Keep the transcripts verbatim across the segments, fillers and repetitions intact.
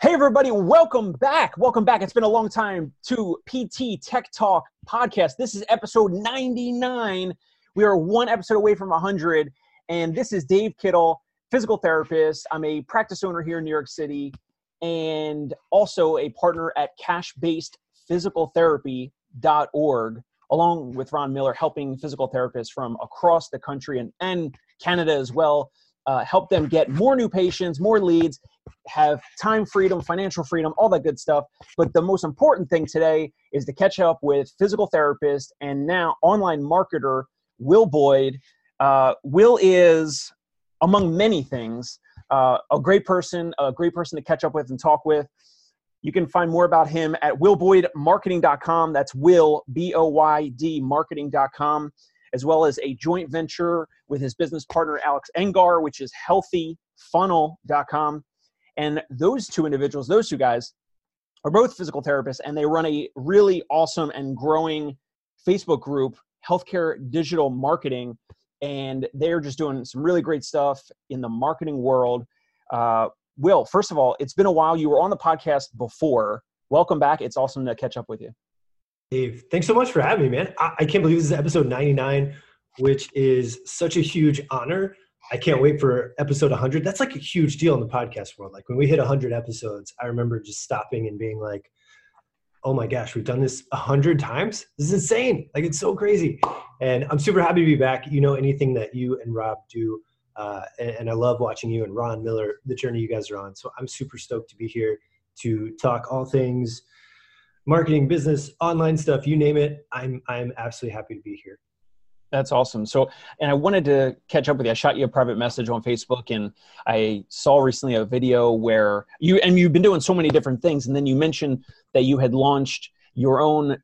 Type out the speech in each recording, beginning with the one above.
Hey everybody, welcome back. Welcome back. It's been a long time to P T Tech Talk Podcast. This is episode ninety-nine. We are one episode away from one hundred. And this is Dave Kittle, physical therapist. I'm a practice owner here in New York City and also a partner at cash based physical therapy dot org, along with Ron Miller, helping physical therapists from across the country and, and Canada as well. Uh, help them get more new patients, more leads, have time freedom, financial freedom, all that good stuff. But the most important thing today is to catch up with physical therapist and now online marketer, Will Boyd. Uh, Will is, among many things, uh, a great person, a great person to catch up with and talk with. You can find more about him at will boyd marketing dot com. That's Will, B O Y D, marketing dot com. As well as a joint venture with his business partner, Alex Engar, which is healthy funnel dot com. And those two individuals, those two guys, are both physical therapists, and they run a really awesome and growing Facebook group, Healthcare Digital Marketing, and they're just doing some really great stuff in the marketing world. Uh, Will, first of all, it's been a while. You were on the podcast before. Welcome back. It's awesome to catch up with you. Dave, thanks so much for having me, man. I, I can't believe this is episode ninety-nine, which is such a huge honor. I can't wait for episode one hundred. That's like a huge deal in the podcast world. Like when we hit one hundred episodes, I remember just stopping and being like, oh my gosh, we've done this one hundred times? This is insane. Like it's so crazy. And I'm super happy to be back. You know, anything that you and Rob do, uh, and, and I love watching you and Ron Miller, the journey you guys are on. So I'm super stoked to be here to talk all things marketing, business, online stuff, you name it. I'm I'm absolutely happy to be here. That's awesome. So, and I wanted to catch up with you. I shot you a private message on Facebook, and I saw recently a video where you, and you've been doing so many different things. And then you mentioned that you had launched your own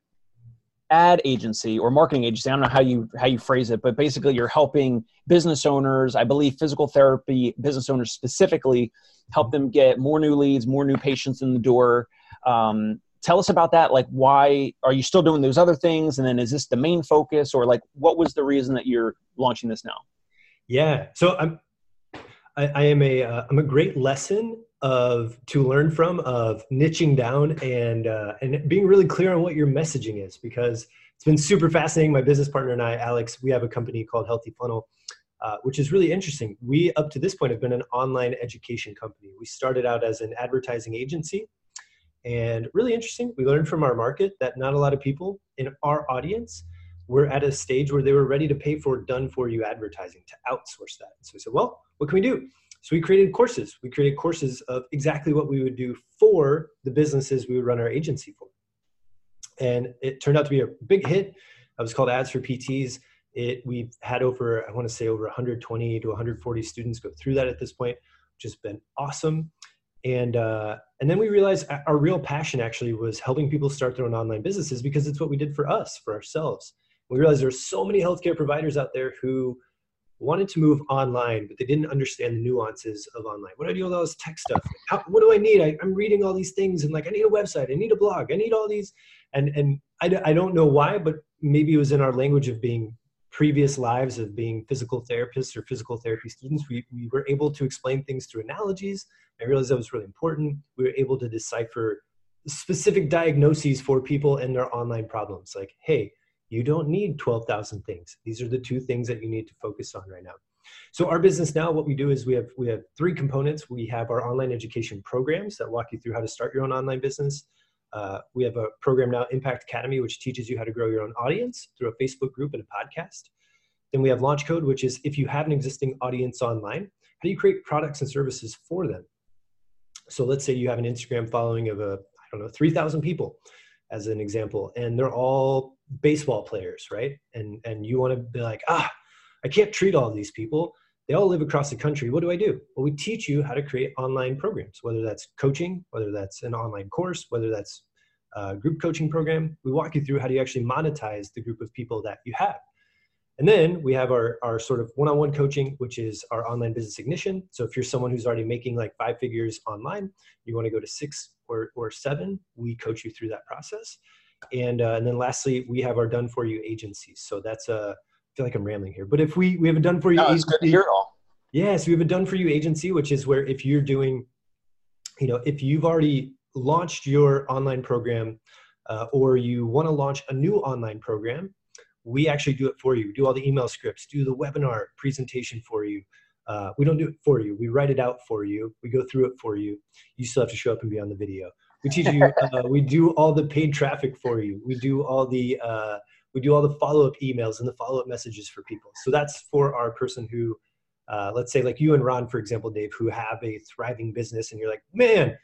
ad agency or marketing agency. I don't know how you, how you phrase it, but basically you're helping business owners, I believe physical therapy business owners specifically, help them get more new leads, more new patients in the door. Um, Tell us about that. Like, why are you still doing those other things? And then is this the main focus, or like, what was the reason that you're launching this now? Yeah. So I'm, I, I am a, uh, I'm a great lesson of, to learn from, of niching down and, uh, and being really clear on what your messaging is, because it's been super fascinating. My business partner and I, Alex, we have a company called Healthy Funnel, uh, which is really interesting. We, up to this point, have been an online education company. We started out as an advertising agency. And really interesting, we learned from our market that not a lot of people in our audience were at a stage where they were ready to pay for done-for-you advertising, to outsource that. So we said, well, what can we do? So we created courses. We created courses of exactly what we would do for the businesses we would run our agency for. And it turned out to be a big hit. It was called Ads for P Ts. It, we've had over, I want to say over one hundred twenty to one hundred forty students go through that at this point, which has been awesome. And uh, and then we realized our real passion actually was helping people start their own online businesses, because it's what we did for us, for ourselves. We realized there are so many healthcare providers out there who wanted to move online, but they didn't understand the nuances of online. What do I do with all this tech stuff? How, what do I need? I, I'm reading all these things, and like, I need a website, I need a blog, I need all these. And, and I, I don't know why, but maybe it was in our language of being previous lives of being physical therapists or physical therapy students. We, we were able to explain things through analogies. I realized that was really important. We were able to decipher specific diagnoses for people and their online problems. Like, hey, you don't need twelve thousand things. These are the two things that you need to focus on right now. So our business now, what we do is we have, we have three components. We have our online education programs that walk you through how to start your own online business. Uh, we have a program now, Impact Academy, which teaches you how to grow your own audience through a Facebook group and a podcast. Then we have Launch Code, which is if you have an existing audience online, how do you create products and services for them? So let's say you have an Instagram following of, a, I don't know, three thousand people as an example, and they're all baseball players, right? And, and you want to be like, ah, I can't treat all these people. They all live across the country. What do I do? Well, we teach you how to create online programs, whether that's coaching, whether that's an online course, whether that's a group coaching program. We walk you through how do you actually monetize the group of people that you have. And then we have our, our sort of one-on-one coaching, which is our Online Business Ignition. So if you're someone who's already making like five figures online, you want to go to six or, or seven, we coach you through that process. And, uh, and then lastly, we have our done-for-you agencies. So that's a... I feel like I'm rambling here, but if we, we have a done for you, no, agency, it's good to hear it all. Yes, we have a done for you agency, which is where if you're doing you know, if you've already launched your online program uh, or you want to launch a new online program, we actually do it for you. We do all the email scripts, do the webinar presentation for you. Uh, we don't do it for you. We write it out for you. We go through it for you. You still have to show up and be on the video. We teach you. Uh, we do all the paid traffic for you. We do all the uh, we do all the follow up emails and the follow up messages for people. So that's for our person who, uh, let's say, like you and Ron, for example, Dave, who have a thriving business, and you're like, man,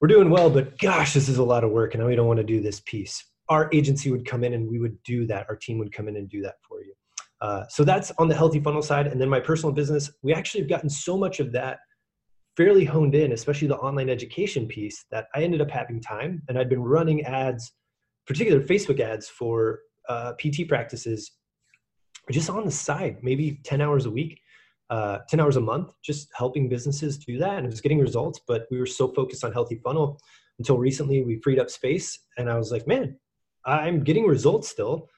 we're doing well, but gosh, this is a lot of work, and I really don't want to do this piece. Our agency would come in and we would do that. Our team would come in and do that for you. Uh, so that's on the Healthy Funnel side. And then my personal business, we actually have gotten so much of that fairly honed in, especially the online education piece, that I ended up having time. And I'd been running ads, particularly Facebook ads for uh, P T practices, just on the side, maybe ten hours a week, uh, ten hours a month, just helping businesses do that. And it was getting results, but we were so focused on Healthy Funnel until recently we freed up space. And I was like, man, I'm getting results still.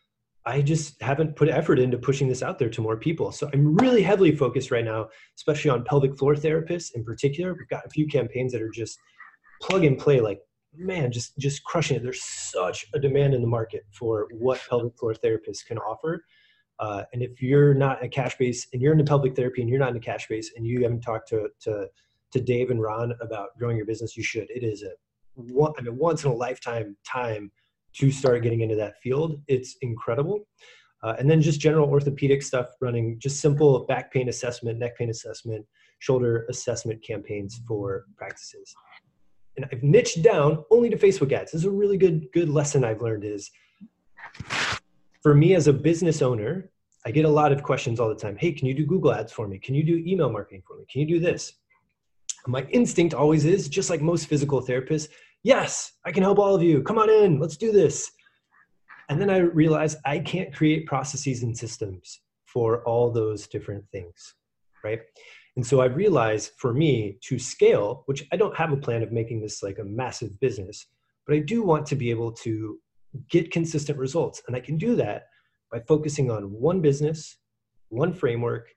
I just haven't put effort into pushing this out there to more people. So I'm really heavily focused right now, especially on pelvic floor therapists in particular. We've got a few campaigns that are just plug and play, like, man, just, just crushing it. There's such a demand in the market for what pelvic floor therapists can offer. Uh, and if you're not a cash base and you're into pelvic therapy and you're not into cash base and you haven't talked to, to, to Dave and Ron about growing your business, you should. It is a one, I mean, once in a lifetime time to start getting into that field. It's incredible. Uh, and then just general orthopedic stuff, running just simple back pain assessment, neck pain assessment, shoulder assessment campaigns for practices. And I've niched down only to Facebook ads. This is a really good, good lesson I've learned is, for me as a business owner, I get a lot of questions all the time. Hey, can you do Google ads for me? Can you do email marketing for me? Can you do this? And my instinct always is, just like most physical therapists, yes, I can help all of you. Come on in, let's do this. And then I realized I can't create processes and systems for all those different things, right? And so I realized for me to scale, which I don't have a plan of making this like a massive business, but I do want to be able to get consistent results. And I can do that by focusing on one business, one framework,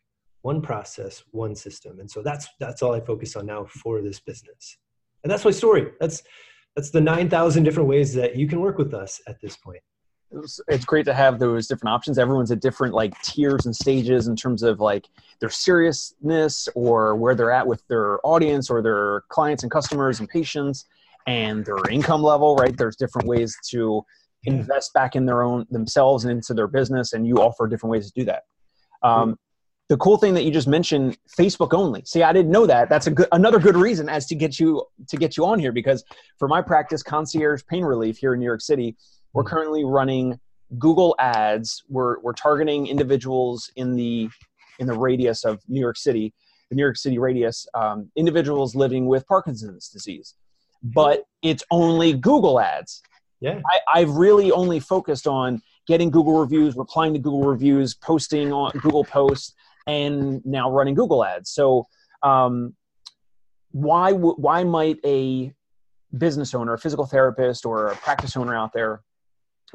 one process, one system. And so that's, that's all I focus on now for this business. And that's my story. That's, That's the nine thousand different ways that you can work with us at this point. It's great to have those different options. Everyone's at different like tiers and stages in terms of like their seriousness or where they're at with their audience or their clients and customers and patients and their income level, right? There's different ways to invest back in their own themselves and into their business. And you offer different ways to do that. Um, The cool thing that you just mentioned, Facebook only. See, I didn't know that. That's a good, another good reason as to get you to get you on here, because for my practice, Concierge Pain Relief here in New York City, we're currently running Google ads. We're we're targeting individuals in the in the radius of New York City, the New York City radius, um, individuals living with Parkinson's disease. But it's only Google ads. Yeah, I, I've really only focused on getting Google reviews, replying to Google reviews, posting on Google posts, and now running Google ads. So um, why w- why might a business owner, a physical therapist, or a practice owner out there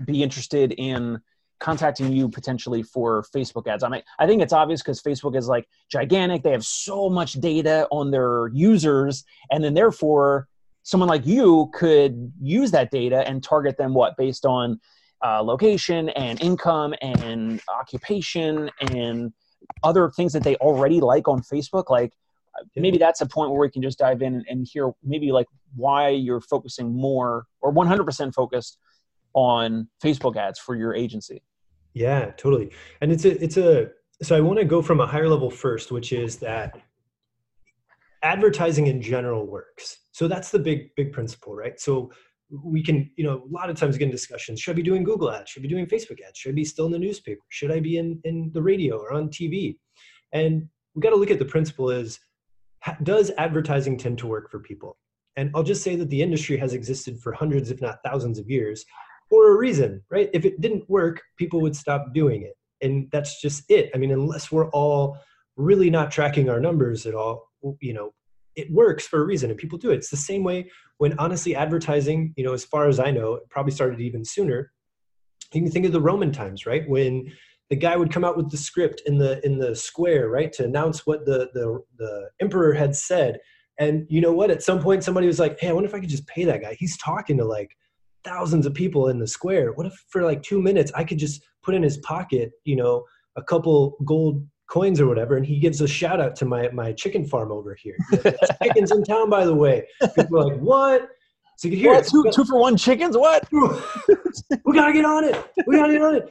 be interested in contacting you potentially for Facebook ads? I mean, I think it's obvious because Facebook is like gigantic. They have so much data on their users. And then therefore, someone like you could use that data and target them, what, based on uh, location and income and occupation and other things that they already like on Facebook. Like maybe that's a point where we can just dive in and hear maybe like why you're focusing more or one hundred percent focused on Facebook ads for your agency. Yeah, totally. And it's a, it's a, so I want to go from a higher level first, which is that advertising in general works. So that's the big, big principle, right? So we can, you know, a lot of times get in discussions, should I be doing Google ads? Should I be doing Facebook ads? Should I be still in the newspaper? Should I be in, in the radio or on T V? And we got to look at the principle is, does advertising tend to work for people? And I'll just say that the industry has existed for hundreds, if not thousands of years for a reason, right? If it didn't work, people would stop doing it. And that's just it. I mean, unless we're all really not tracking our numbers at all, you know, it works for a reason and people do it. It's the same way when honestly advertising, you know, as far as I know, it probably started even sooner. You can think of the Roman times, right? When the guy would come out with the script in the in the square, right? To announce what the the, the emperor had said. And you know what? At some point, somebody was like, hey, I wonder if I could just pay that guy. He's talking to like thousands of people in the square. What if for like two minutes I could just put in his pocket, you know, a couple gold coins or whatever, and he gives a shout out to my my chicken farm over here. Chickens in town, by the way. People are like, what? So you can hear well, it. Two, two for one chickens? What? We gotta get on it. We gotta get on it.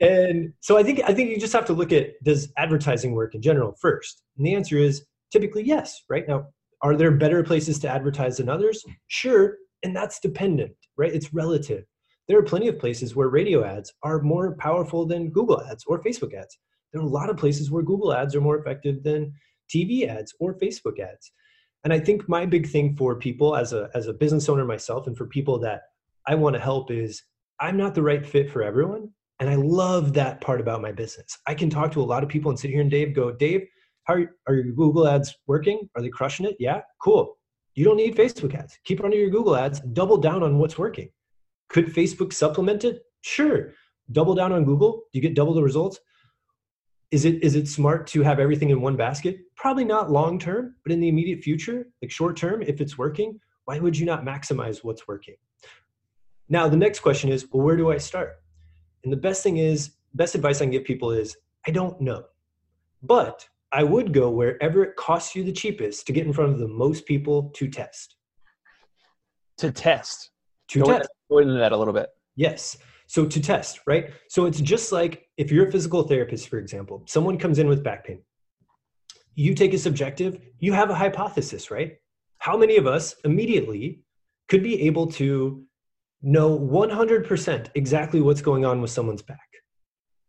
And so I think I think you just have to look at, does advertising work in general first? And the answer is typically yes. Right now, are there better places to advertise than others? Sure, and that's dependent, right? It's relative. There are plenty of places where radio ads are more powerful than Google ads or Facebook ads. There are a lot of places where Google ads are more effective than T V ads or Facebook ads. And I think my big thing for people as a, as a business owner myself, and for people that I want to help, is I'm not the right fit for everyone. And I love that part about my business. I can talk to a lot of people and sit here and Dave go, Dave, how are, you, are your Google ads working? Are they crushing it? Yeah, cool. You don't need Facebook ads. Keep running your Google ads. Double down on what's working. Could Facebook supplement it? Sure. Double down on Google. You get double the results. Is it is it smart to have everything in one basket? Probably not long term, but in the immediate future, like short term, if it's working, why would you not maximize what's working? Now, the next question is, well, where do I start? And the best thing is, best advice I can give people is, I don't know. But I would go wherever it costs you the cheapest to get in front of the most people to test. To test. To go test. Go into that a little bit. Yes. So to test, right? So it's just like if you're a physical therapist, for example, someone comes in with back pain. You take a subjective, you have a hypothesis, right? How many of us immediately could be able to know one hundred percent exactly what's going on with someone's back?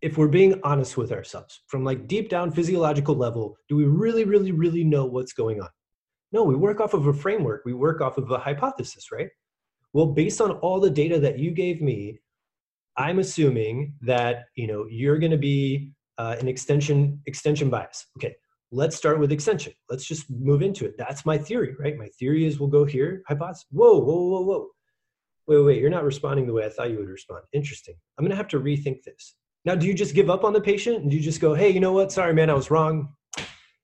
If we're being honest with ourselves, from like deep down physiological level, do we really, really, really know what's going on? No, we work off of a framework. We work off of a hypothesis, right? Well, based on all the data that you gave me, I'm assuming that, you know, you're going to be uh, an extension, extension bias. Okay, let's start with extension. Let's just move into it. That's my theory, right? My theory is we'll go here, hypothesis. Whoa, whoa, whoa, whoa. Wait, wait, you're not responding the way I thought you would respond. Interesting. I'm going to have to rethink this. Now, do you just give up on the patient and you just go, hey, you know what? Sorry, man, I was wrong.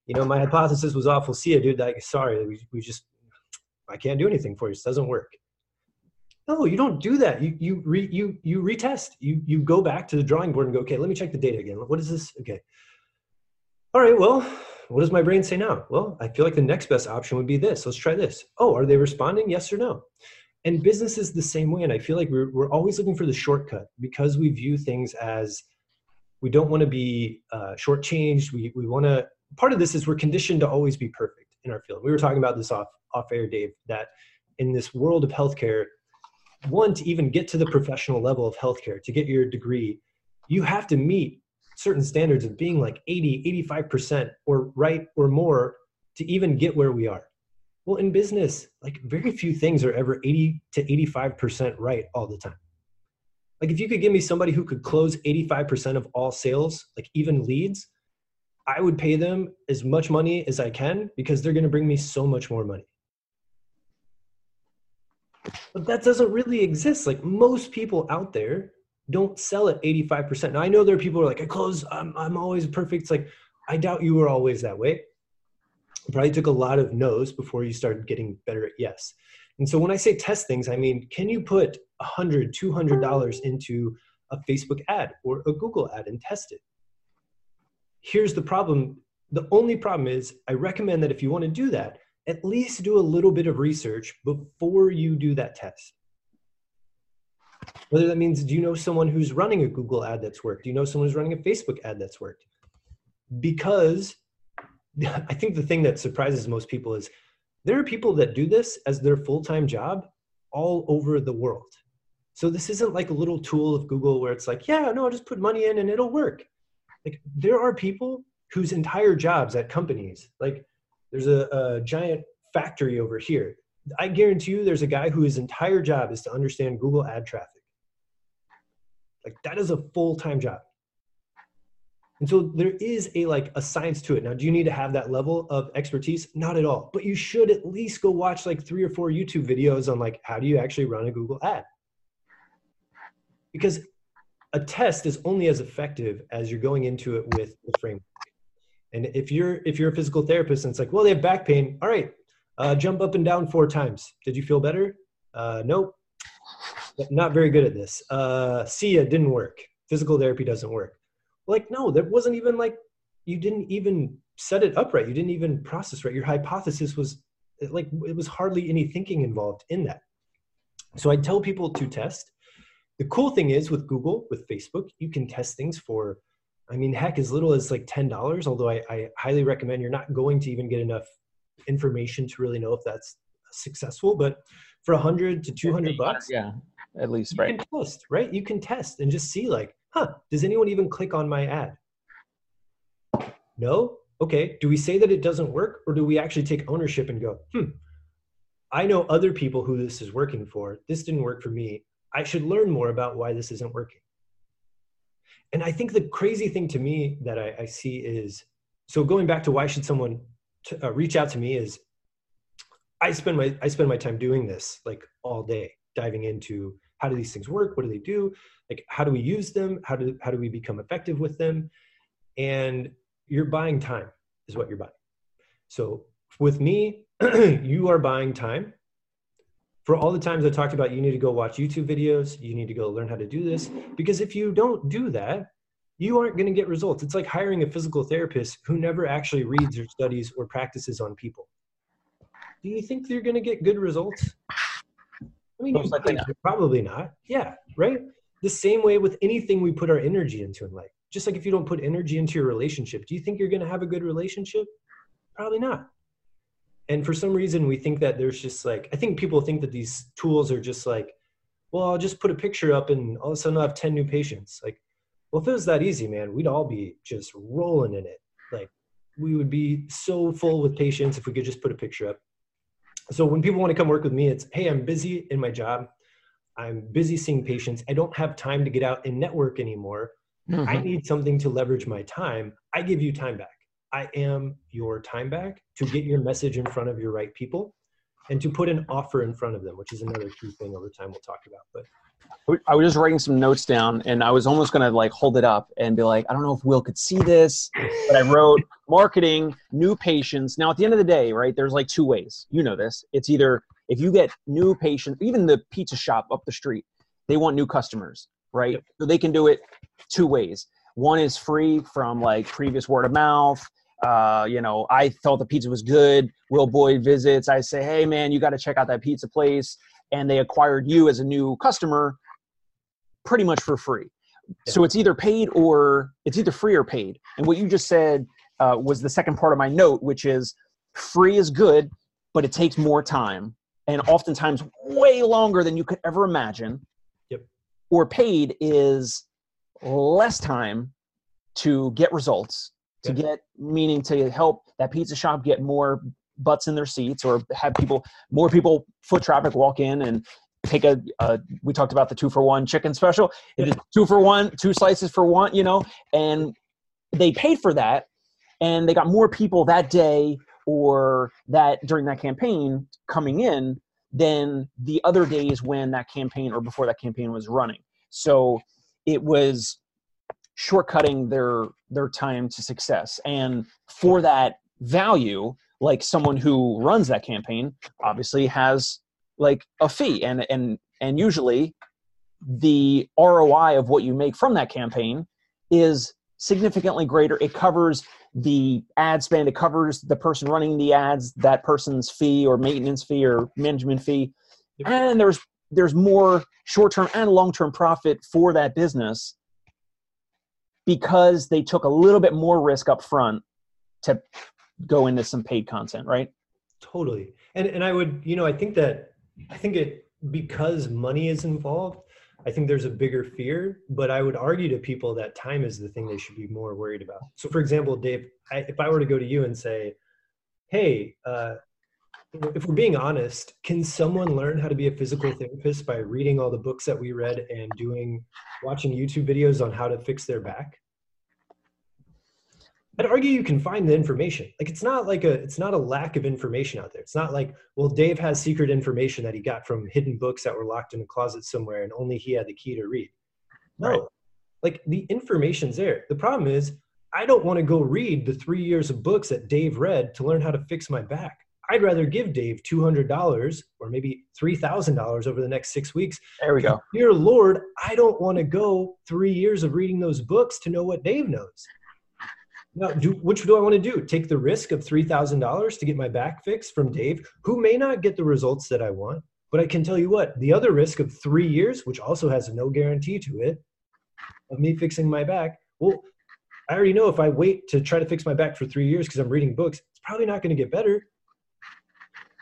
You know, my hypothesis was awful. See ya, dude. Like, sorry, we, we just, I can't do anything for you. This doesn't work. No, you don't do that. You you re, you you retest. You you go back to the drawing board and go, okay, let me check the data again. What is this? Okay. All right, well, what does my brain say now? Well, I feel like the next best option would be this. Let's try this. Oh, are they responding? Yes or no? And business is the same way. And I feel like we're, we're always looking for the shortcut because we view things as, we don't want to be uh, shortchanged. We, we want to, part of this is we're conditioned to always be perfect in our field. We were talking about this off, off air, Dave, that in this world of healthcare, one, to even get to the professional level of healthcare, to get your degree, you have to meet certain standards of being like eighty, eighty-five percent or right or more to even get where we are. Well, in business, like very few things are ever eighty to eighty-five percent right all the time. Like if you could give me somebody who could close eighty-five percent of all sales, like even leads, I would pay them as much money as I can because they're going to bring me so much more money. But that doesn't really exist. Like most people out there don't sell at eighty-five percent. Now I know there are people who are like, I close, I'm, I'm always perfect. It's like, I doubt you were always that way. It probably took a lot of no's before you started getting better at yes. And so when I say test things, I mean, can you put one hundred dollars, two hundred dollars into a Facebook ad or a Google ad and test it? Here's the problem. The only problem is I recommend that if you want to do that, at least do a little bit of research before you do that test. Whether that means, do you know someone who's running a Google ad that's worked? Do you know someone who's running a Facebook ad that's worked? Because I think the thing that surprises most people is there are people that do this as their full-time job all over the world. So this isn't like a little tool of Google where it's like, yeah, no, I'll just put money in and it'll work. Like there are people whose entire jobs at companies, like there's a, a giant factory over here. I guarantee you there's a guy whose entire job is to understand Google ad traffic. Like that is a full-time job. And so there is a like a science to it. Now, do you need to have that level of expertise? Not at all, but you should at least go watch like three or four YouTube videos on like, how do you actually run a Google ad? Because a test is only as effective as you're going into it with the framework. And if you're, if you're a physical therapist and it's like, well, they have back pain. All right, Uh, jump up and down four times. Did you feel better? Uh, nope. Not very good at this. Uh, see ya, didn't work. Physical therapy doesn't work. Like, no, that wasn't even like, you didn't even set it up right. You didn't even process right. Your hypothesis was like, it was hardly any thinking involved in that. So I tell people to test. The cool thing is with Google, with Facebook, you can test things for, I mean, heck, as little as like ten dollars, although I, I highly recommend you're not going to even get enough information to really know if that's successful, but for a hundred to two hundred bucks, yeah, at least, right? You can test, right? You can test and just see like, huh, does anyone even click on my ad? No? Okay. Do we say that it doesn't work, or do we actually take ownership and go, hmm, I know other people who this is working for. This didn't work for me. I should learn more about why this isn't working. And I think the crazy thing to me that I, I see is, so going back to why should someone to, uh, reach out to me is, I spend my I spend my time doing this like all day, diving into how do these things work, what do they do, like how do we use them, how do how do we become effective with them, and you're buying time is what you're buying. So with me, you are buying time. For all the times I talked about, you need to go watch YouTube videos, you need to go learn how to do this, because if you don't do that, you aren't going to get results. It's like hiring a physical therapist who never actually reads or studies or practices on people. Do you think they're going to get good results? I mean, probably not. probably not. Yeah, right? The same way with anything we put our energy into in life. Just like if you don't put energy into your relationship, do you think you're going to have a good relationship? Probably not. And for some reason, we think that there's just like, I think people think that these tools are just like, well, I'll just put a picture up and all of a sudden I'll have ten new patients. Like, well, if it was that easy, man, we'd all be just rolling in it. Like, we would be so full with patients if we could just put a picture up. So when people want to come work with me, it's, hey, I'm busy in my job. I'm busy seeing patients. I don't have time to get out and network anymore. Mm-hmm. I need something to leverage my time. I give you time back. I am your time back to get your message in front of your right people and to put an offer in front of them, which is another key thing over time we'll talk about. But I was just writing some notes down, and I was almost going to like hold it up and be like, I don't know if Will could see this, but I wrote marketing, new patients. Now, at the end of the day, right, there's like two ways. You know this. It's either if you get new patients, even the pizza shop up the street, they want new customers, right? Yep. So they can do it two ways. One is free from like previous word of mouth. Uh, you know, I thought the pizza was good. Will Boyd visits. I say, hey, man, you got to check out that pizza place. And they acquired you as a new customer pretty much for free. Yeah. So it's either paid or it's either free or paid. And what you just said uh, was the second part of my note, which is free is good, but it takes more time and oftentimes way longer than you could ever imagine. Yep. Or paid is less time to get results, to yeah. get meaning to help that pizza shop get more butts in their seats or have people, more people, foot traffic walk in and take a, uh, we talked about the two for one chicken special, it's two for one, two slices for one, you know, and they paid for that and they got more people that day or that during that campaign coming in than the other days when that campaign or before that campaign was running. So it was shortcutting their, their time to success. And for that value, like someone who runs that campaign obviously has like a fee, and, and, and usually the R O I of what you make from that campaign is significantly greater. It covers the ad spend. It covers the person running the ads, that person's fee or maintenance fee or management fee. And there's, there's more short-term and long-term profit for that business because they took a little bit more risk up front to go into some paid content, right? Totally. And and I would, you know, I think that, I think it, because money is involved, I think there's a bigger fear, but I would argue to people that time is the thing they should be more worried about. So for example, Dave, I, if I were to go to you and say, hey, uh, if we're being honest, can someone learn how to be a physical therapist by reading all the books that we read and doing, watching YouTube videos on how to fix their back? I'd argue you can find the information. Like it's not like a, it's not a lack of information out there. It's not like, well, Dave has secret information that he got from hidden books that were locked in a closet somewhere and only he had the key to read. No, right. Like the information's there. The problem is I don't want to go read the three years of books that Dave read to learn how to fix my back. I'd rather give Dave two hundred dollars or maybe three thousand dollars over the next six weeks. There we go. Dear Lord, I don't want to go three years of reading those books to know what Dave knows. Now, do, which do I want to do? Take the risk of three thousand dollars to get my back fixed from Dave, who may not get the results that I want. But I can tell you what, the other risk of three years, which also has no guarantee to it, of me fixing my back, well, I already know if I wait to try to fix my back for three years because I'm reading books, it's probably not going to get better.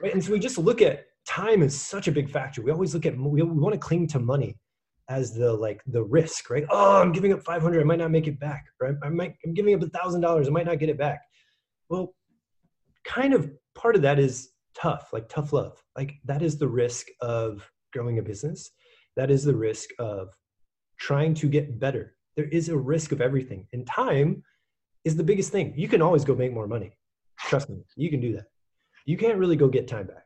Right? And so we just look at time as such a big factor. We always look at, we want to cling to money as the, like the risk, right? Oh, I'm giving up five hundred. I might not make it back. Right? I might, I'm giving up a thousand dollars. I might not get it back. Well, kind of part of that is tough, like tough love. Like that is the risk of growing a business. That is the risk of trying to get better. There is a risk of everything. And time is the biggest thing. You can always go make more money. Trust me, you can do that. You can't really go get time back.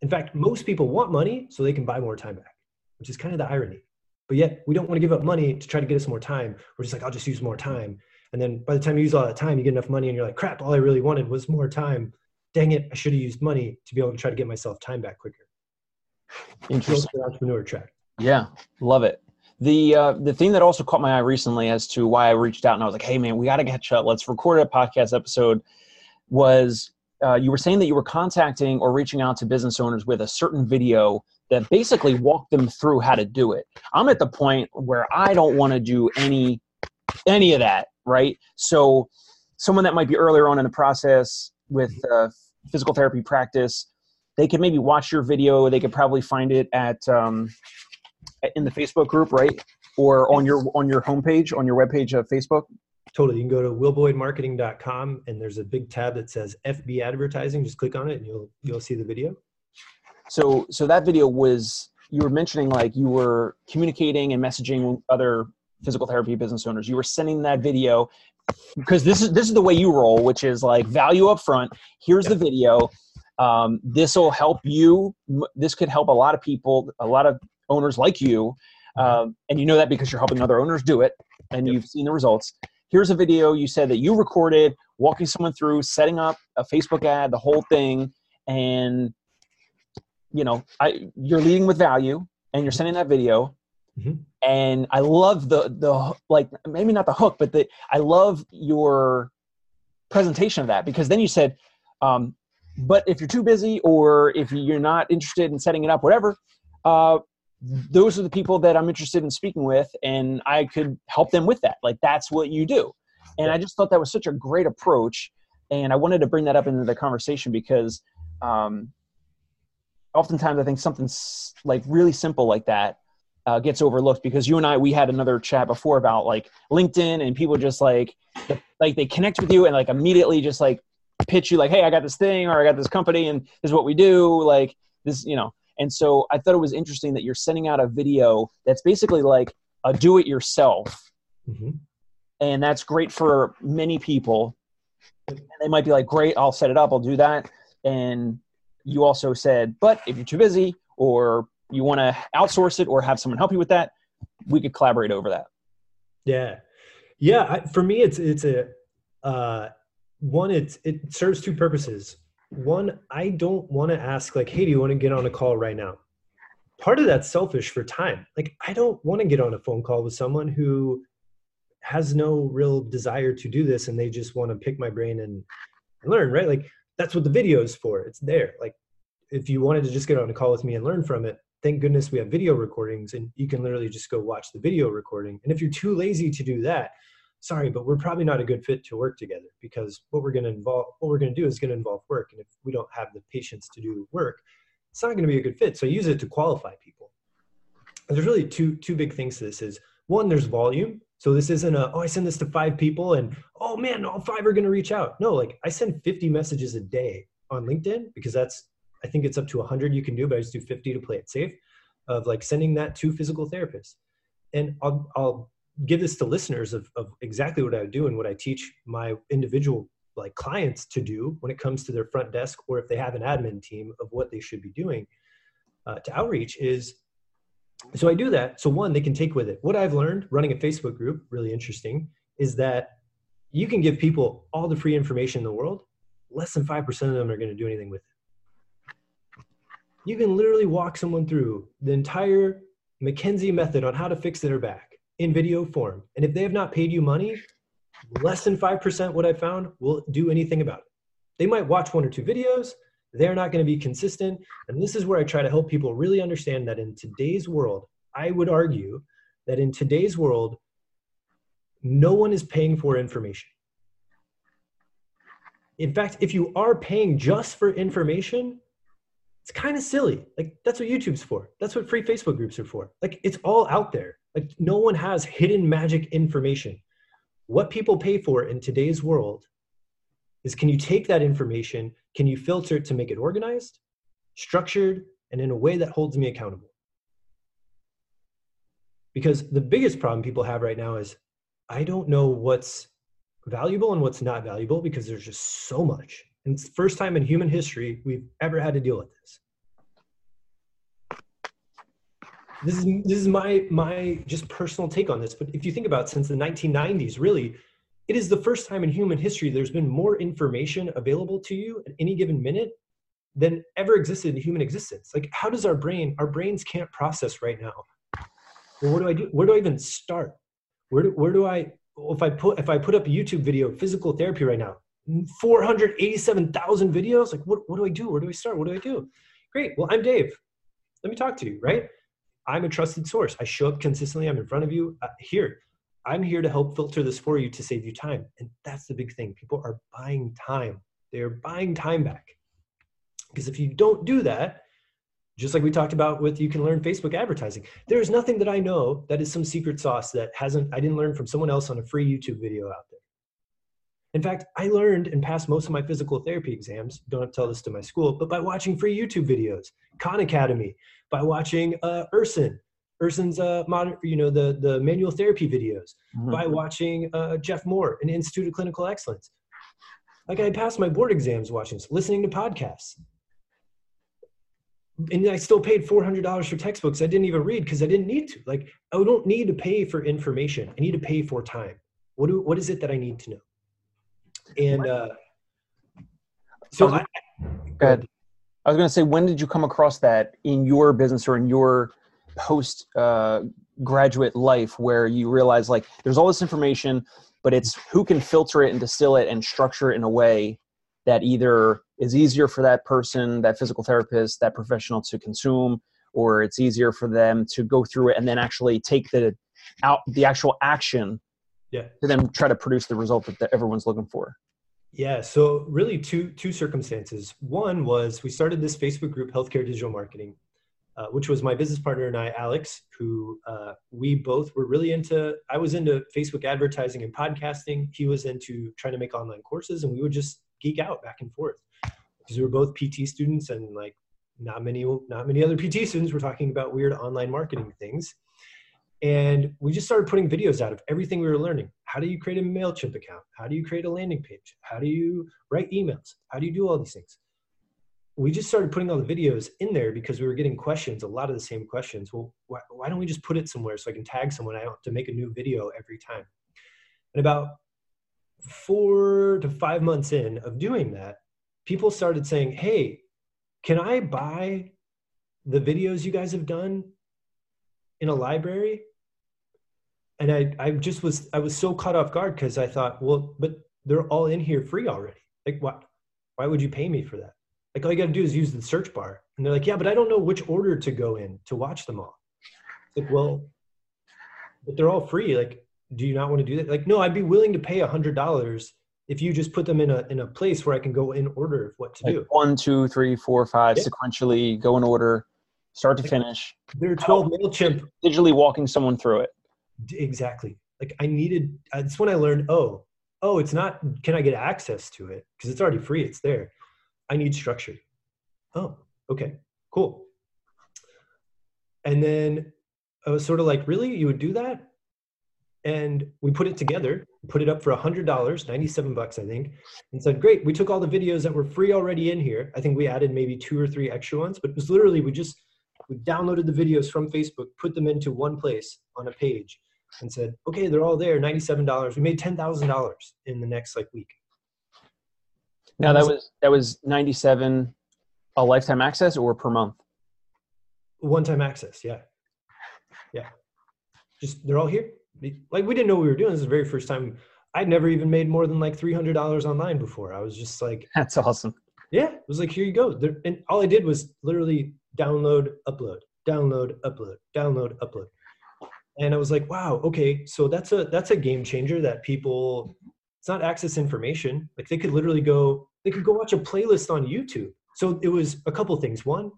In fact, most people want money so they can buy more time back, which is kind of the irony. But yet we don't want to give up money to try to get us more time. We're just like, I'll just use more time. And then by the time you use all that time, you get enough money and you're like, crap, all I really wanted was more time. Dang it, I should have used money to be able to try to get myself time back quicker. Interesting. Entrepreneur track. Yeah, love it. The uh, the thing that also caught my eye recently as to why I reached out and I was like, hey, man, we got to catch up. Let's record a podcast episode was uh, you were saying that you were contacting or reaching out to business owners with a certain video that basically walked them through how to do it. I'm at the point where I don't want to do any any of that, right? So someone that might be earlier on in the process with uh, physical therapy practice, they could maybe watch your video. They could probably find it at um, – in the Facebook group, right? Or on your on your homepage, on your webpage of Facebook? Totally. You can go to will boyd marketing dot com and there's a big tab that says F B advertising. Just click on it and you'll you'll see the video. So so that video was, you were mentioning like you were communicating and messaging other physical therapy business owners. You were sending that video because this is this is the way you roll, which is like value up front. Here's yeah. the video. Um, this will help you. This could help a lot of people, a lot of owners like you, um, and you know that because you're helping other owners do it and yep. you've seen the results. Here's a video you said that you recorded walking someone through setting up a Facebook ad, the whole thing. And you know, I, you're leading with value and you're sending that video. Mm-hmm. And I love the, the, like maybe not the hook, but the, I love your presentation of that because then you said, um, but if you're too busy or if you're not interested in setting it up, whatever, uh, those are the people that I'm interested in speaking with and I could help them with that. Like that's what you do. And I just thought that was such a great approach. And I wanted to bring that up into the conversation because um, oftentimes I think something like really simple like that uh, gets overlooked because you and I, we had another chat before about like LinkedIn and people just like, like they connect with you and like immediately just like pitch you like, hey, I got this thing or I got this company and this is what we do. Like this, you know, and so I thought it was interesting that you're sending out a video that's basically like a do-it-yourself. Mm-hmm. And that's great for many people. And they might be like, great, I'll set it up, I'll do that. And you also said, but if you're too busy or you want to outsource it or have someone help you with that, we could collaborate over that. Yeah. Yeah. I, for me, it's, it's a, uh, one, it's, it serves two purposes. One, I don't want to ask like, hey, do you want to get on a call right now? Part of that's selfish for time. Like, I don't want to get on a phone call with someone who has no real desire to do this and they just want to pick my brain and, and learn, right? Like, that's what the video is for. It's there. Like, if you wanted to just get on a call with me and learn from it, thank goodness we have video recordings and you can literally just go watch the video recording. And if you're too lazy to do that, sorry, but we're probably not a good fit to work together because what we're going to involve, what we're going to do is going to involve work. And if we don't have the patience to do work, it's not going to be a good fit. So use it to qualify people. And there's really two, two big things to this is one, there's volume. So this isn't a, oh, I send this to five people and, oh man, all five are going to reach out. No, like I send fifty messages a day on LinkedIn because that's, I think it's up to a hundred you can do, but I just do fifty to play it safe of like sending that to physical therapists. And I'll, I'll, give this to listeners of, of exactly what I do and what I teach my individual like clients to do when it comes to their front desk, or if they have an admin team of what they should be doing uh, to outreach is, so I do that. So one, they can take with it. What I've learned running a Facebook group, really interesting, is that you can give people all the free information in the world. less than five percent of them are going to do anything with it. You can literally walk someone through the entire Mackenzie method on how to fix their back in video form. And if they have not paid you money, less than five percent what I found will do anything about it. They might watch one or two videos. They're not going to be consistent. And this is where I try to help people really understand that in today's world, I would argue that in today's world, no one is paying for information. In fact, if you are paying just for information, it's kind of silly. Like, that's what YouTube's for. That's what free Facebook groups are for. Like, it's all out there. Like, no one has hidden magic information. What people pay for in today's world is, can you take that information, can you filter it to make it organized, structured, and in a way that holds me accountable? Because the biggest problem people have right now is, I don't know what's valuable and what's not valuable, because there's just so much. And it's the first time in human history we've ever had to deal with this. This is, this is my, my just personal take on this, but if you think about it, since the nineteen nineties, really, it is the first time in human history there's been more information available to you at any given minute than ever existed in human existence. Like, how does our brain, our brains can't process right now. Well, what do I do? Where do I even start? Where do, where do I, if I put, if I put up a YouTube video, physical therapy right now, four hundred eighty-seven thousand videos, like, what, what do I do? Where do I start? What do I do? Great. Well, I'm Dave. Let me talk to you, right? I'm a trusted source. I show up consistently. I'm in front of you. Uh, here, I'm here to help filter this for you to save you time. And that's the big thing. People are buying time. They are buying time back. Because if you don't do that, just like we talked about with, you can learn Facebook advertising. There is nothing that I know that is some secret sauce that hasn't, I didn't learn from someone else on a free YouTube video out there. In fact, I learned and passed most of my physical therapy exams, don't tell this to my school, but by watching free YouTube videos, Khan Academy, by watching uh, Urson, Urson's, uh, modern, you know, the, the manual therapy videos, mm-hmm. by watching uh, Jeff Moore, an Institute of Clinical Excellence. Like, I passed my board exams watching this, listening to podcasts. And I still paid four hundred dollars for textbooks I didn't even read because I didn't need to. Like, I don't need to pay for information. I need to pay for time. What do, what is it that I need to know? And uh, so I, good. I was going to say, when did you come across that in your business or in your post uh, graduate life, where you realize, like, there's all this information, but it's who can filter it and distill it and structure it in a way that either is easier for that person, that physical therapist, that professional to consume, or it's easier for them to go through it and then actually take the out the actual action. Yeah. To then try to produce the result that everyone's looking for. Yeah. So really two, two circumstances. One was, we started this Facebook group, Healthcare Digital Marketing, uh, which was my business partner and I, Alex, who uh, we both were really into. I was into Facebook advertising and podcasting. He was into trying to make online courses, and we would just geek out back and forth because we were both P T students, and like not many, not many other P T students were talking about weird online marketing things. And we just started putting videos out of everything we were learning. How do you create a MailChimp account? How do you create a landing page? How do you write emails? How do you do all these things? We just started putting all the videos in there because we were getting questions, a lot of the same questions. Well, why, why don't we just put it somewhere so I can tag someone? I don't have to make a new video every time. And about four to five months in of doing that, people started saying, hey, can I buy the videos you guys have done in a library? And I, I just was, I was so caught off guard because I thought, well, but they're all in here free already. Like, what? Why would you pay me for that? Like, all you got to do is use the search bar. And they're like, yeah, but I don't know which order to go in to watch them all. Like, well, but they're all free. Like, do you not want to do that? Like, no, I'd be willing to pay a hundred dollars if you just put them in a in a place where I can go in order of what to like do. One, two, three, four, five, yeah. Sequentially go in order, start to finish. There are twelve MailChimp. Digitally walking someone through it. Exactly. Like, I needed, that's when I learned, oh, oh, it's not, can I get access to it? Because it's already free. It's there. I need structure. Oh, okay, cool. And then I was sort of like, really, you would do that? And we put it together, put it up for a hundred dollars, ninety-seven bucks, I think, and said, great. We took all the videos that were free already in here. I think we added maybe two or three extra ones, but it was literally, we just, we downloaded the videos from Facebook, put them into one place on a page, and said, okay, they're all there, ninety-seven dollars. We made ten thousand dollars in the next like week. Now that was that was ninety-seven, a lifetime access or per month? One-time access, yeah, yeah. Just they're all here. Like we didn't know what we were doing. This is the very first time. I'd never even made more than like three hundred dollars online before. I was just like, that's awesome. Yeah, it was like, here you go. There, and all I did was literally download, upload, download, upload, download, upload. And I was like, wow, okay, so that's a that's a game changer that people, it's not access information. Like they could literally go, they could go watch a playlist on YouTube. So it was a couple things. One,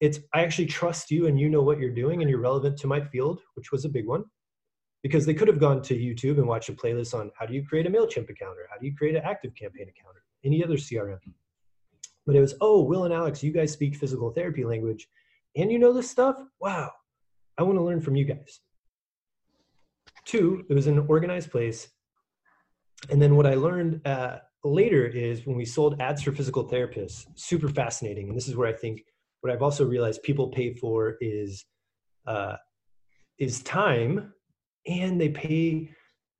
it's I actually trust you and you know what you're doing and you're relevant to my field, which was a big one. Because they could have gone to YouTube and watched a playlist on how do you create a MailChimp account or how do you create an Active Campaign account or any other C R M. But it was, oh, Will and Alex, you guys speak physical therapy language and you know this stuff? Wow, I want to learn from you guys. Two, it was an organized place. And then what I learned uh, later is when we sold ads for physical therapists, super fascinating. And this is where I think what I've also realized people pay for is uh, is time. And they pay,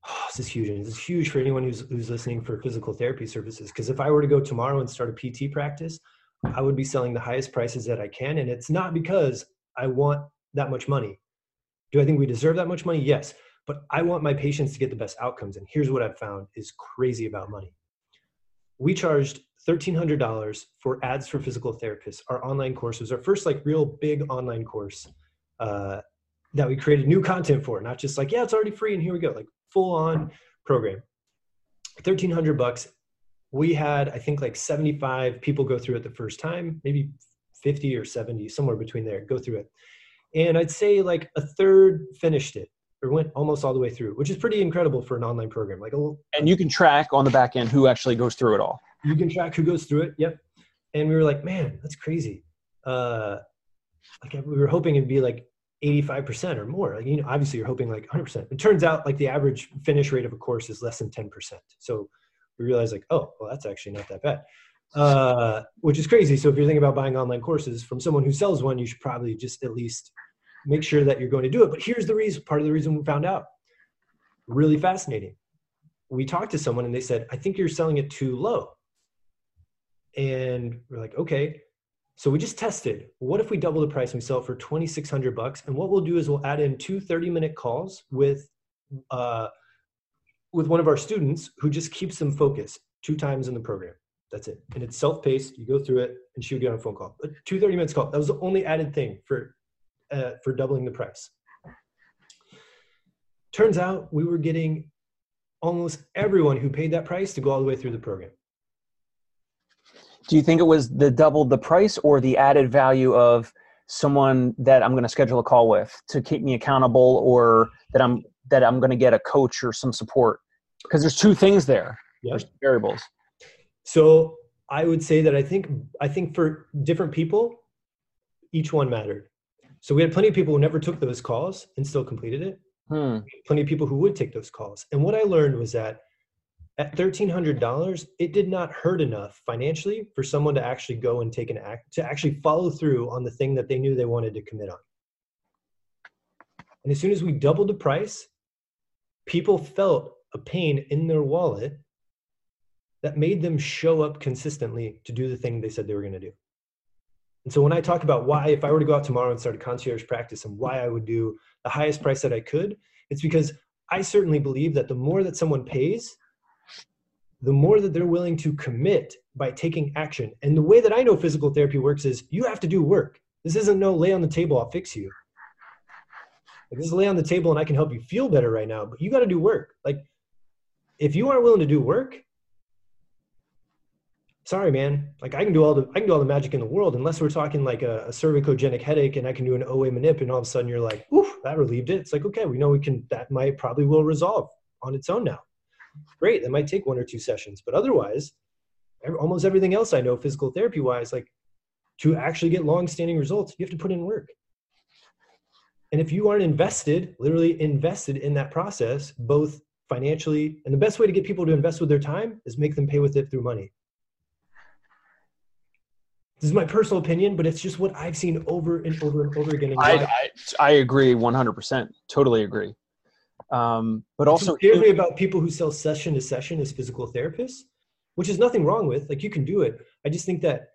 oh, this is huge. And this is huge for anyone who's, who's listening for physical therapy services. Because if I were to go tomorrow and start a P T practice, I would be selling the highest prices that I can. And it's not because I want that much money. Do I think we deserve that much money? Yes. But I want my patients to get the best outcomes. And here's what I've found is crazy about money. We charged thirteen hundred dollars for ads for physical therapists. Our online course was our first like real big online course. Uh, that we created new content for, not just like, yeah, it's already free and here we go, like full on program. thirteen hundred bucks. We had, I think like seventy-five people go through it the first time, maybe fifty or seventy, somewhere between there, go through it. And I'd say like a third finished it or went almost all the way through, which is pretty incredible for an online program. Like, a, And you can track on the back end who actually goes through it all. You can track who goes through it. Yep. And we were like, man, that's crazy. Uh, like we were hoping it'd be like, eighty-five percent or more. Like, you know, obviously you're hoping like one hundred percent. It turns out like the average finish rate of a course is less than ten percent. So we realized like, oh, well, that's actually not that bad, uh, which is crazy. So if you're thinking about buying online courses from someone who sells one, you should probably just at least make sure that you're going to do it. But here's the reason, part of the reason we found out, really fascinating. We talked to someone and they said, I think you're selling it too low. And we're like, okay. So we just tested, what if we double the price and we sell it for twenty-six hundred bucks? And what we'll do is we'll add in two thirty minute calls with, uh, with one of our students who just keeps them focused two times in the program. That's it. And it's self-paced. You go through it and she would get on a phone call. But two thirty minutes call. That was the only added thing for, uh, for doubling the price. Turns out we were getting almost everyone who paid that price to go all the way through the program. Do you think it was the double the price or the added value of someone that I'm going to schedule a call with to keep me accountable or that I'm that I'm going to get a coach or some support? Because there's two things there. Yep. There's variables. So I would say that I think I think for different people, each one mattered. So we had plenty of people who never took those calls and still completed it. Hmm. Plenty of people who would take those calls. And what I learned was that at thirteen hundred dollars, it did not hurt enough financially for someone to actually go and take an act, to actually follow through on the thing that they knew they wanted to commit on. And as soon as we doubled the price, people felt a pain in their wallet that made them show up consistently to do the thing they said they were going to do. And so when I talk about why, if I were to go out tomorrow and start a concierge practice and why I would do the highest price that I could, it's because I certainly believe that the more that someone pays, the more that they're willing to commit by taking action. And the way that I know physical therapy works is you have to do work. This isn't no lay on the table, I'll fix you. Like, this is lay on the table and I can help you feel better right now, but you got to do work. Like if you aren't willing to do work, sorry, man, like I can do all the, I can do all the magic in the world unless we're talking like a, a cervicogenic headache and I can do an O A manip and all of a sudden you're like, oof, that relieved it. It's like, okay, we know we can, that might probably will resolve on its own now. Great. That might take one or two sessions, but otherwise almost everything else I know physical therapy wise, like to actually get long-standing results, you have to put in work. And if you aren't invested, literally invested in that process, both financially, and the best way to get people to invest with their time is make them pay with it through money. This is my personal opinion, but it's just what I've seen over and over and over again. I, I, I agree. one hundred percent. Totally agree. Um, but also, here's me about people who sell session to session as physical therapists. which is nothing wrong with, like you can do it. I just think that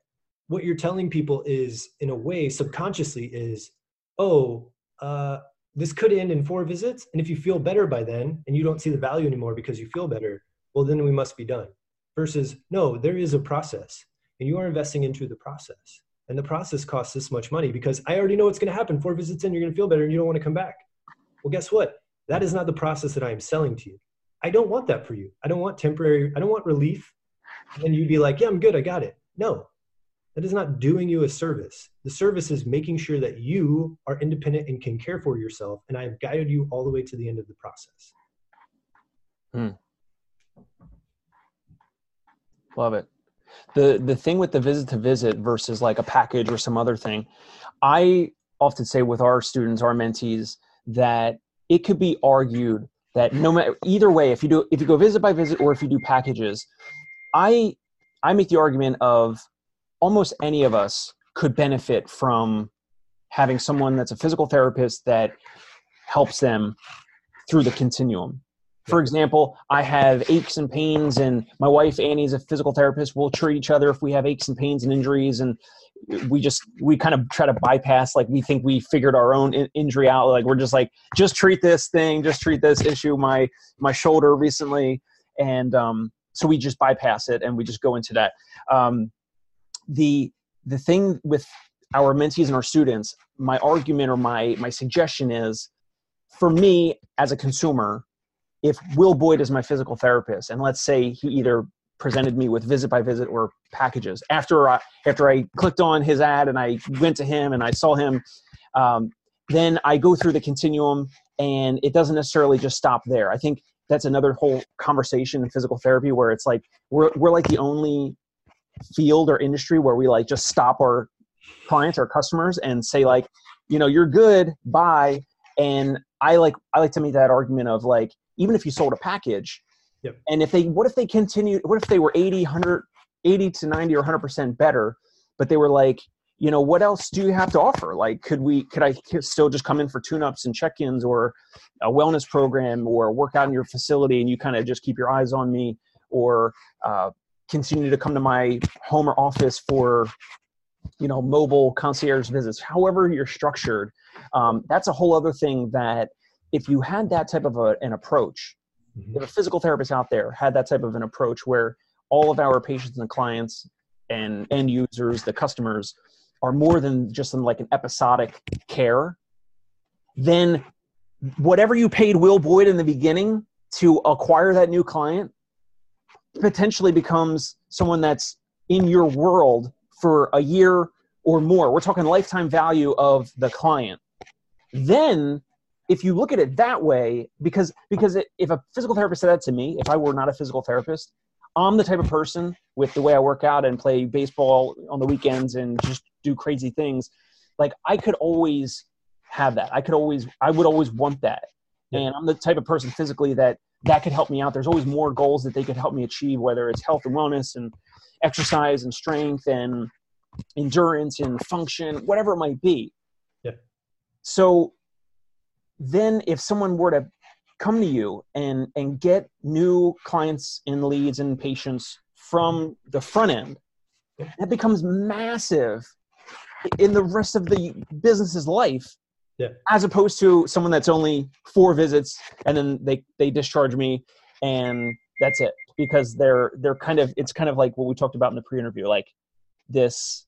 what you're telling people is, in a way, subconsciously is, oh, uh, this could end in four visits. And if you feel better by then and you don't see the value anymore because you feel better, well, then we must be done. Versus, no, there is a process and you are investing into the process. And the process costs this much money because I already know what's going to happen. Four visits in, you're going to feel better and you don't want to come back. Well, guess what? That is not the process that I am selling to you. I don't want that for you. I don't want temporary, I don't want relief. And you'd be like, yeah, I'm good. I got it. No, that is not doing you a service. The service is making sure that you are independent and can care for yourself. And I have guided you all the way to the end of the process. Hmm. Love it. The the thing with the visit to visit versus like a package or some other thing, I often say with our students, our mentees, that it could be argued that no matter either way, if you do if you go visit by visit or if you do packages, I I make the argument of almost any of us could benefit from having someone that's a physical therapist that helps them through the continuum. For example, I have aches and pains, and my wife, Annie, is a physical therapist. We'll treat each other if we have aches and pains and injuries, and we just we kind of try to bypass, like we think we figured our own in- injury out. Like we're just like, just treat this thing, just treat this issue, my my shoulder recently, and um, so we just bypass it and we just go into that. Um, the the thing with our mentees and our students, my argument or my my suggestion is, for me as a consumer, if Will Boyd is my physical therapist, and let's say he either presented me with visit by visit or packages, after I, after I clicked on his ad and I went to him and I saw him, um, then I go through the continuum, and it doesn't necessarily just stop there. I think that's another whole conversation in physical therapy where it's like, we're, we're like the only field or industry where we like just stop our clients, our customers, and say like, you know, you're good, bye. And I like, I like to make that argument of like, even if you sold a package, yep. And if they, what if they continued, what if they were eighty, one hundred, eighty to ninety or one hundred percent better, but they were like, you know, what else do you have to offer? Like, could we, could I still just come in for tune-ups and check-ins or a wellness program or work out in your facility and you kind of just keep your eyes on me, or uh, continue to come to my home or office for, you know, mobile concierge visits, however you're structured. Um, that's a whole other thing that, if you had that type of a, an approach, mm-hmm. If a physical therapist out there had that type of an approach where all of our patients and clients and end users, the customers, are more than just in like an episodic care, then whatever you paid Will Boyd in the beginning to acquire that new client potentially becomes someone that's in your world for a year or more. We're talking lifetime value of the client. Then if you look at it that way, because because if a physical therapist said that to me, if I were not a physical therapist, I'm the type of person with the way I work out and play baseball on the weekends and just do crazy things. Like I could always have that. I could always, I would always want that. And I'm the type of person physically that that could help me out. There's always more goals that they could help me achieve, whether it's health and wellness and exercise and strength and endurance and function, whatever it might be. Yeah. So then if someone were to come to you and, and get new clients and leads and patients from the front end, that becomes massive in the rest of the business's life, yeah. As opposed to someone that's only four visits and then they, they discharge me and that's it, because they're, they're kind of, it's kind of like what we talked about in the pre-interview, like this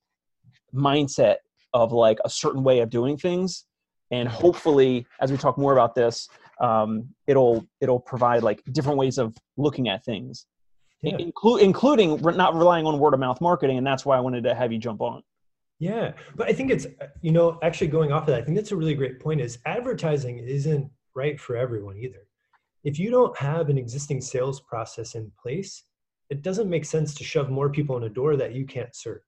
mindset of like a certain way of doing things. And hopefully, as we talk more about this, um, it'll it'll provide like different ways of looking at things, yeah. Inclu- including re- not relying on word of mouth marketing. And that's why I wanted to have you jump on. Yeah, but I think it's, you know, actually going off of that, I think that's a really great point is advertising isn't right for everyone either. If you don't have an existing sales process in place, it doesn't make sense to shove more people in a door that you can't serve,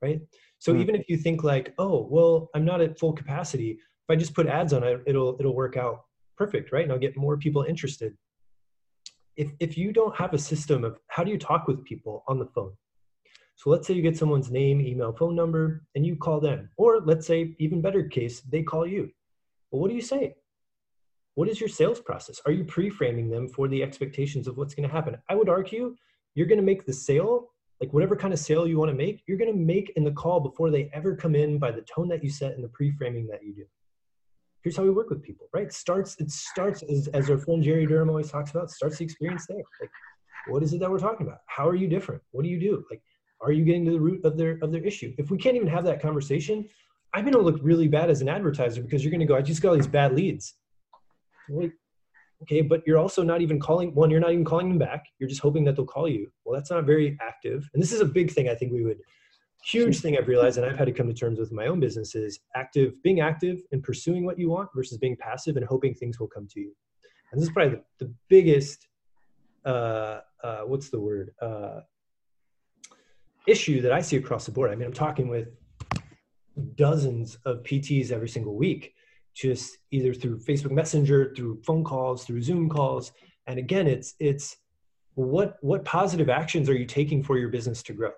right? So mm-hmm. Even if you think like, oh, well, I'm not at full capacity, if I just put ads on it, it'll it'll work out perfect, right? And I'll get more people interested. If if you don't have a system of how do you talk with people on the phone? So let's say you get someone's name, email, phone number, and you call them. Or let's say, even better case, they call you. Well, what do you say? What is your sales process? Are you pre-framing them for the expectations of what's going to happen? I would argue you're going to make the sale, like whatever kind of sale you want to make, you're going to make in the call before they ever come in by the tone that you set and the pre-framing that you do. Here's how we work with people, right? It starts, it starts as, as our friend Jerry Durham always talks about, starts the experience there. Like, what is it that we're talking about? How are you different? What do you do? Like, are you getting to the root of their, of their issue? If we can't even have that conversation, I'm going to look really bad as an advertiser because you're going to go, I just got all these bad leads. Like, okay, but you're also not even calling, one, you're not even calling them back. You're just hoping that they'll call you. Well, that's not very active. And this is a big thing I think we would, huge thing I've realized, and I've had to come to terms with in my own business, is active, being active and pursuing what you want versus being passive and hoping things will come to you. And this is probably the, the biggest, uh, uh, what's the word, uh, issue that I see across the board. I mean, I'm talking with dozens of P Ts every single week, just either through Facebook Messenger, through phone calls, through Zoom calls. And again, it's, it's what, what positive actions are you taking for your business to grow?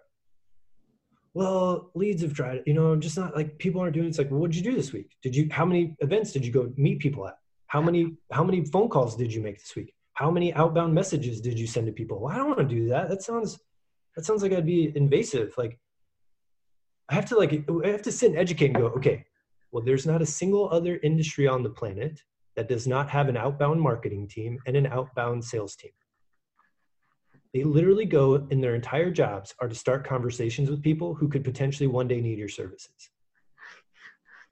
Well, leads have tried, you know, I'm just not like, people aren't doing it. It's like, well, what'd you do this week? Did you, how many events did you go meet people at? How many, how many phone calls did you make this week? How many outbound messages did you send to people? Well, I don't want to do that. That sounds, that sounds like I'd be invasive. Like, I have to like, I have to sit and educate and go, okay, well, there's not a single other industry on the planet that does not have an outbound marketing team and an outbound sales team. They literally go in their entire jobs are to start conversations with people who could potentially one day need your services.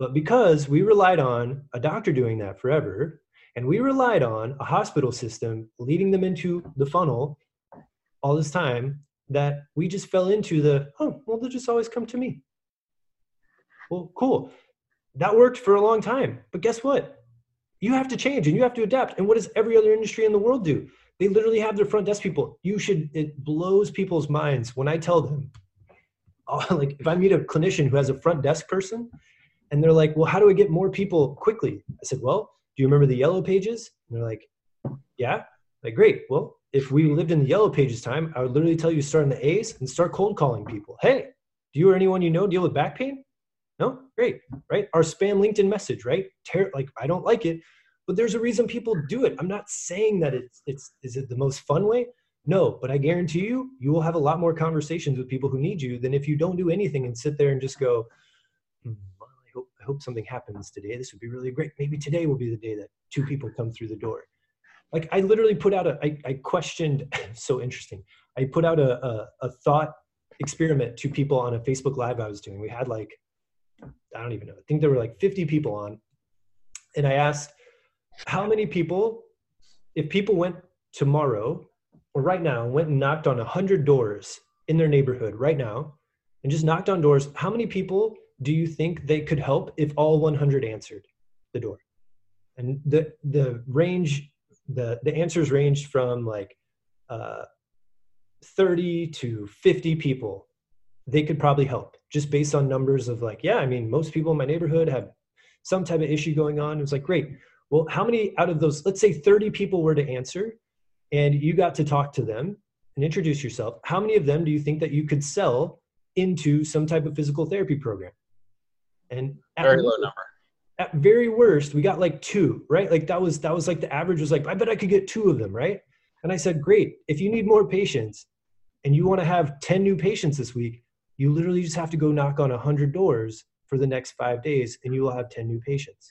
But because we relied on a doctor doing that forever, and we relied on a hospital system leading them into the funnel all this time, that we just fell into the, oh, well, they'll just always come to me. Well, cool. That worked for a long time. But guess what? You have to change and you have to adapt. And what does every other industry in the world do? They literally have their front desk people. You should, it blows people's minds when I tell them, oh, like if I meet a clinician who has a front desk person and they're like, well, how do I get more people quickly? I said, well, do you remember the yellow pages? And they're like, yeah. Like, great. Well, if we lived in the yellow pages time, I would literally tell you to start in the A's and start cold calling people. Hey, do you or anyone you know deal with back pain? No? Great. Right? Our spam LinkedIn message, right? Ter- like, I don't like it, but there's a reason people do it. I'm not saying that it's, it's, is it the most fun way? No, but I guarantee you, you will have a lot more conversations with people who need you than if you don't do anything and sit there and just go, hmm, well, I hope, I hope something happens today. This would be really great. Maybe today will be the day that two people come through the door. Like I literally put out a, I, I questioned, so interesting. I put out a, a, a thought experiment to people on a Facebook Live I was doing. We had like, I don't even know, I think there were like fifty people on. And I asked how many people, if people went tomorrow or right now, went and knocked on one hundred doors in their neighborhood right now and just knocked on doors, how many people do you think they could help if all one hundred answered the door? And the the range, The, the answers ranged from like uh, thirty to fifty people they could probably help just based on numbers of like, yeah, I mean, most people in my neighborhood have some type of issue going on. It was like, great. Well, how many out of those, let's say thirty people were to answer and you got to talk to them and introduce yourself. How many of them do you think that you could sell into some type of physical therapy program? And very low number. At very worst, we got like two, right? Like that was, that was like the average was like, I bet I could get two of them, right? And I said, great. If you need more patients and you want to have ten new patients this week, you literally just have to go knock on one hundred doors for the next five days and you will have ten new patients.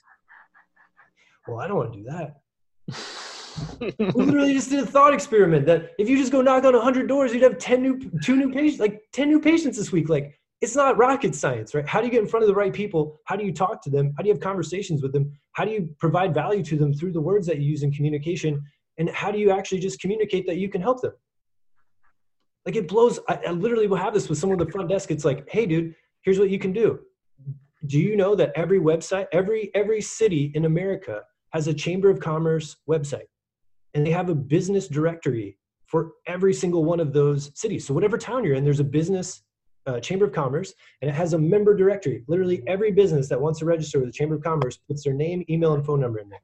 Well, I don't want to do that. We literally just did a thought experiment that if you just go knock on one hundred doors, you'd have ten new, two new patients, like ten new patients this week. Like, it's not rocket science, right? How do you get in front of the right people? How do you talk to them? How do you have conversations with them? How do you provide value to them through the words that you use in communication? And how do you actually just communicate that you can help them? Like it blows, I, I literally will have this with someone at the front desk. It's like, hey dude, here's what you can do. Do you know that every website, every, every city in America has a Chamber of Commerce website and they have a business directory for every single one of those cities. So whatever town you're in, there's a business Uh, Chamber of Commerce, and it has a member directory. Literally every business that wants to register with the Chamber of Commerce puts their name, email, and phone number in there.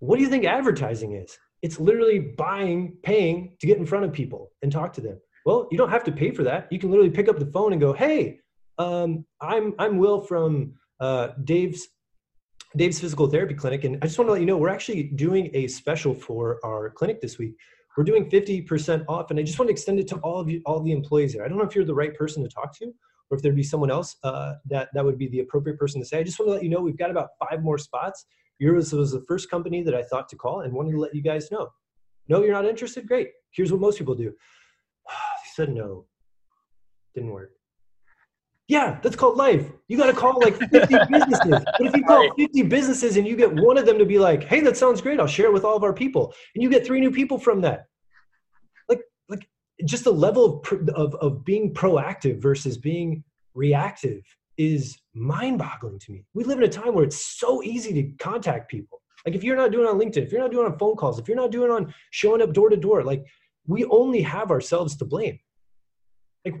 What do you think advertising is? It's literally buying, paying to get in front of people and talk to them. Well, you don't have to pay for that. You can literally pick up the phone and go, hey, um, I'm I'm Will from uh, Dave's Dave's Physical Therapy Clinic, and I just want to let you know we're actually doing a special for our clinic this week. We're doing fifty percent off, and I just want to extend it to all of you, all the employees there. I don't know if you're the right person to talk to, or if there'd be someone else uh, that, that would be the appropriate person to say. I just want to let you know we've got about five more spots. Yours was the first company that I thought to call and wanted to let you guys know. No, you're not interested? Great. Here's what most people do. They said no. Didn't work. Yeah, that's called life. You got to call like fifty businesses. But if you call fifty businesses and you get one of them to be like, hey, that sounds great, I'll share it with all of our people, and you get three new people from that. Like, like just the level of, of, of being proactive versus being reactive is mind-boggling to me. We live in a time where it's so easy to contact people. Like if you're not doing it on LinkedIn, if you're not doing it on phone calls, if you're not doing it on showing up door to door, like we only have ourselves to blame. Like,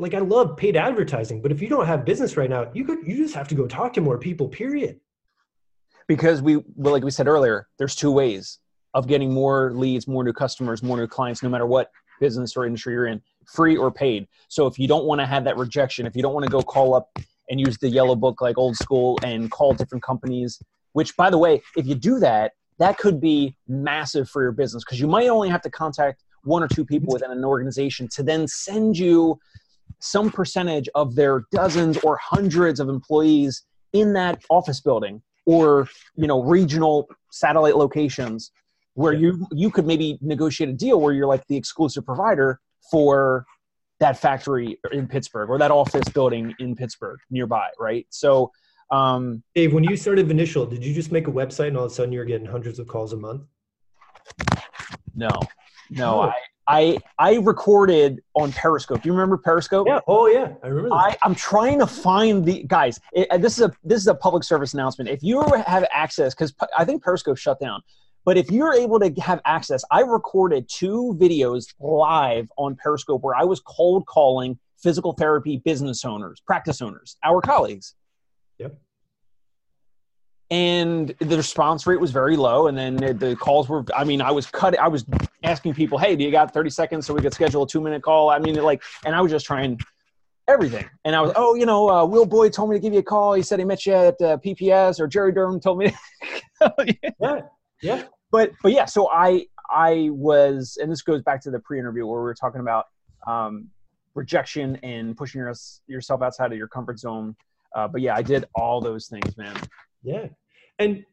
like I love paid advertising, but if you don't have business right now, you could, you just have to go talk to more people, period. Because we, well, like we said earlier, there's two ways of getting more leads, more new customers, more new clients, no matter what business or industry you're in, free or paid. So if you don't want to have that rejection, if you don't want to go call up and use the yellow book like old school and call different companies, which by the way, if you do that, that could be massive for your business because you might only have to contact one or two people within an organization to then send you some percentage of their dozens or hundreds of employees in that office building or, you know, regional satellite locations where you, you could maybe negotiate a deal where you're like the exclusive provider for that factory in Pittsburgh or that office building in Pittsburgh nearby, right? So, um, Dave, when you started Initial, did you just make a website and all of a sudden you're getting hundreds of calls a month? No. No, I, I I recorded on Periscope. Do you remember Periscope? Yeah. Oh yeah, I remember. I, I'm trying to find the guys. It, this is a this is a public service announcement. If you have access, because I think Periscope shut down, but if you're able to have access, I recorded two videos live on Periscope where I was cold calling physical therapy business owners, practice owners, our colleagues. Yep. And the response rate was very low. And then the calls were, I mean, I was cutting, I was asking people, hey, do you got thirty seconds so we could schedule a two minute call? I mean, like, and I was just trying everything. And I was, oh, you know, uh, Will Boyd told me to give you a call. He said he met you at uh, P P S, or Jerry Durham told me. yeah. Yeah. But, but yeah, so I, I was, and this goes back to the pre-interview where we were talking about um, rejection and pushing your, yourself outside of your comfort zone. Uh, but yeah, I did all those things, man. Yeah. And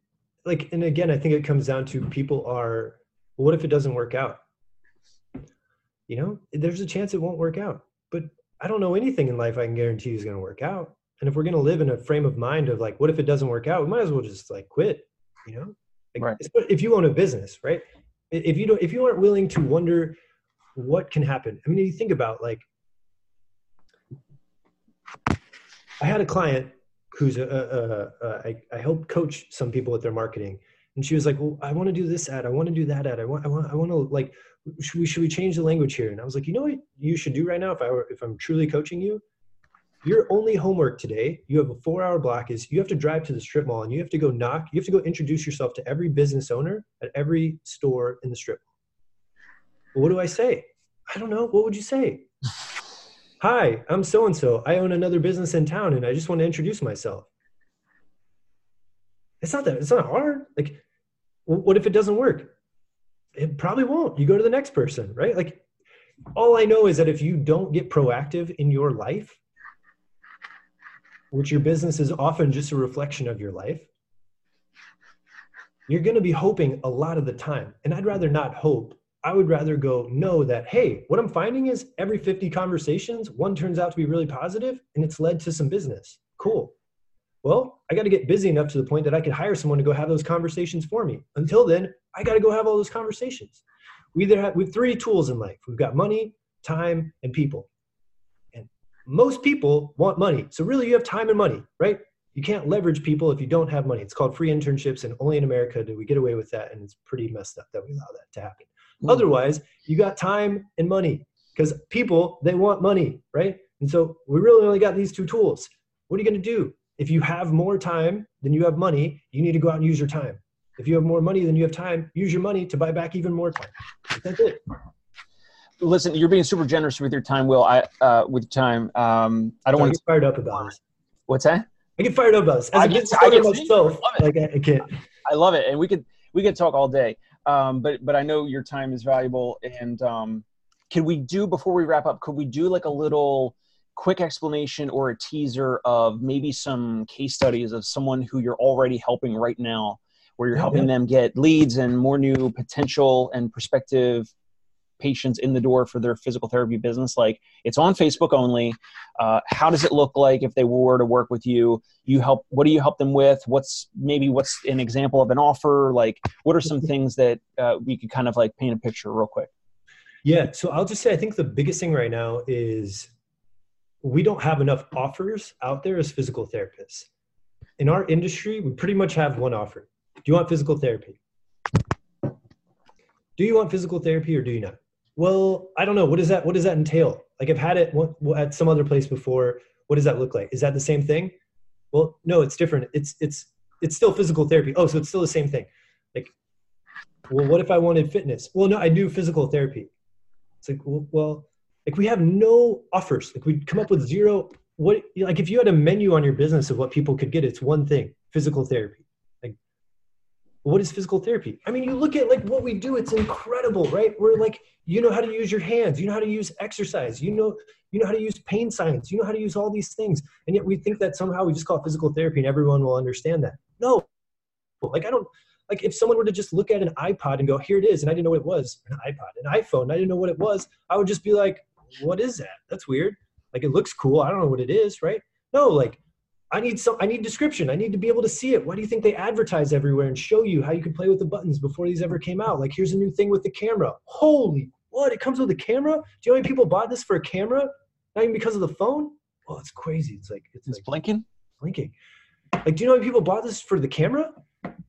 like, and again, I think it comes down to people are, well, what if it doesn't work out? You know, there's a chance it won't work out, but I don't know anything in life I can guarantee is going to work out. And if we're going to live in a frame of mind of like, what if it doesn't work out? We might as well just like quit, you know, like, right. If you own a business, right? If you don't, if you aren't willing to wonder what can happen. I mean, if you think about like, I had a client who's a, a, a, a I, I helped coach some people with their marketing. And she was like, well, I want to do this ad. I want to do that ad. I want, I want, I want to like, should we, should we change the language here? And I was like, you know what you should do right now? If I were, if I'm truly coaching you, your only homework today, you have a four hour block is you have to drive to the strip mall and you have to go knock, you have to go introduce yourself to every business owner at every store in the strip. Well, what do I say? I don't know. What would you say? Hi, I'm so-and-so. I own another business in town and I just want to introduce myself. It's not that, it's not hard. Like, what if it doesn't work? It probably won't. You go to the next person, right? Like, all I know is that if you don't get proactive in your life, which your business is often just a reflection of your life, you're going to be hoping a lot of the time. And I'd rather not hope. I would rather go know that, hey, what I'm finding is every fifty conversations, one turns out to be really positive and it's led to some business. Cool. Well, I got to get busy enough to the point that I could hire someone to go have those conversations for me. Until then, I got to go have all those conversations. We either have, we have three tools in life. We've got money, time, and people. And most people want money. So really you have time and money, right? You can't leverage people if you don't have money. It's called free internships, and only in America do we get away with that. And it's pretty messed up that we allow that to happen. Otherwise, you got time and money because people, they want money, right? And so we really only got these two tools. What are you going to do? If you have more time than you have money, you need to go out and use your time. If you have more money than you have time, use your money to buy back even more time. That's it. Listen, you're being super generous with your time, Will. I uh, with time, um, I don't so want to get fired up about this. What's that? I get fired up about this. As I get, I get myself, I love it. Like I, I can't. I love it, and we could we could talk all day. Um, but but I know your time is valuable. And um, can we do, before we wrap up, could we do like a little quick explanation or a teaser of maybe some case studies of someone who you're already helping right now, where you're helping them get leads and more new potential and prospective patients in the door for their physical therapy business? Like, it's on Facebook only. Uh, how does it look like if they were to work with you? You help, what do you help them with? What's maybe what's an example of an offer? Like, what are some things that uh, we could kind of like paint a picture real quick? Yeah. So I'll just say, I think the biggest thing right now is we don't have enough offers out there as physical therapists. In our industry, we pretty much have one offer. Do you want physical therapy? Do you want physical therapy or do you not? Well, I don't know. What does that, what does that entail? Like, I've had it at some other place before. What does that look like? Is that the same thing? Well, no, it's different. It's, it's, it's still physical therapy. Oh, so it's still the same thing. Like, well, what if I wanted fitness? Well, no, I do physical therapy. It's like, well, like, we have no offers. Like, we come up with zero. What, like, if you had a menu on your business of what people could get, it's one thing, physical therapy. Like, what is physical therapy? I mean, you look at like what we do, it's incredible, right? We're like, you know how to use your hands, you know how to use exercise, you know, you know how to use pain science, you know how to use all these things. And yet we think that somehow we just call it physical therapy and everyone will understand that. No, like, I don't, like, if someone were to just look at an iPod and go, here it is, and I didn't know what it was, an iPod, an iPhone, and I didn't know what it was, I would just be like, what is that? That's weird. Like, it looks cool. I don't know what it is, right? No, like, I need some, I need description. I need to be able to see it. Why do you think they advertise everywhere and show you how you can play with the buttons before these ever came out? Like, here's a new thing with the camera. Holy, what? It comes with a camera? Do you know how many people bought this for a camera? Not even because of the phone? Oh, it's crazy. It's like, it's, it's like, blinking, blinking. Like, do you know how many people bought this for the camera?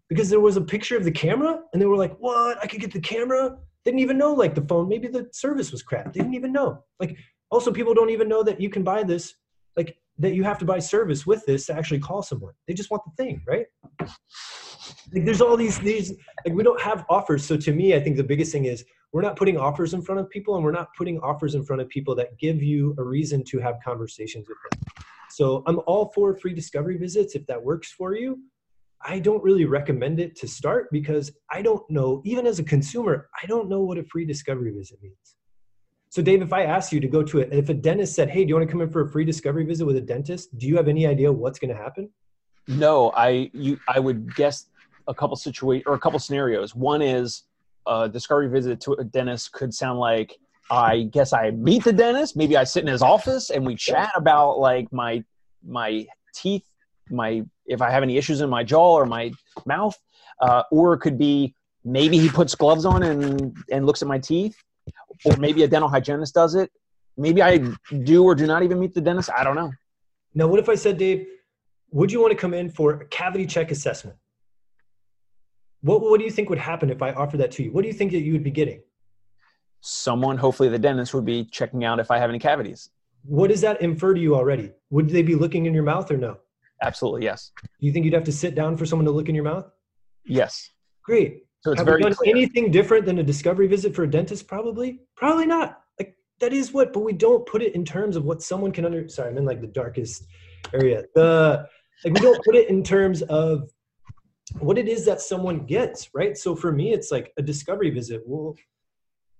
Because there was a picture of the camera and they were like, what? I could get the camera. They didn't even know, like, the phone, maybe the service was crap. They didn't even know. Like, also, people don't even know that you can buy this, like, that you have to buy service with this to actually call someone. They just want the thing, right? Like, there's all these, these, like, we don't have offers. So to me, I think the biggest thing is we're not putting offers in front of people, and we're not putting offers in front of people that give you a reason to have conversations with them. So I'm all for free discovery visits if that works for you. I don't really recommend it to start because I don't know, even as a consumer, I don't know what a free discovery visit means. So Dave, if I asked you to go to it, if a dentist said, hey, do you want to come in for a free discovery visit with a dentist? Do you have any idea what's going to happen? No, I, you, I would guess a couple situations or a couple scenarios. One is a discovery visit to a dentist could sound like, I guess I meet the dentist. Maybe I sit in his office and we chat about like my, my teeth, my, if I have any issues in my jaw or my mouth, uh, or it could be maybe he puts gloves on and, and looks at my teeth. Or maybe a dental hygienist does it. Maybe I do or do not even meet the dentist. I don't know. Now, what if I said, Dave, would you want to come in for a cavity check assessment? What, what do you think would happen if I offered that to you? What do you think that you would be getting? Someone, hopefully the dentist, would be checking out if I have any cavities. What does that infer to you already? Would they be looking in your mouth or no? Absolutely, yes. Do you think you'd have to sit down for someone to look in your mouth? Yes. Great. So it's Have very we done clear. Anything different than a discovery visit for a dentist? Probably, probably not. Like, that is what, but we don't put it in terms of what someone can under, sorry, I'm in like the darkest area. The, like we don't put it in terms of what it is that someone gets, right? So for me, it's like a discovery visit. Well,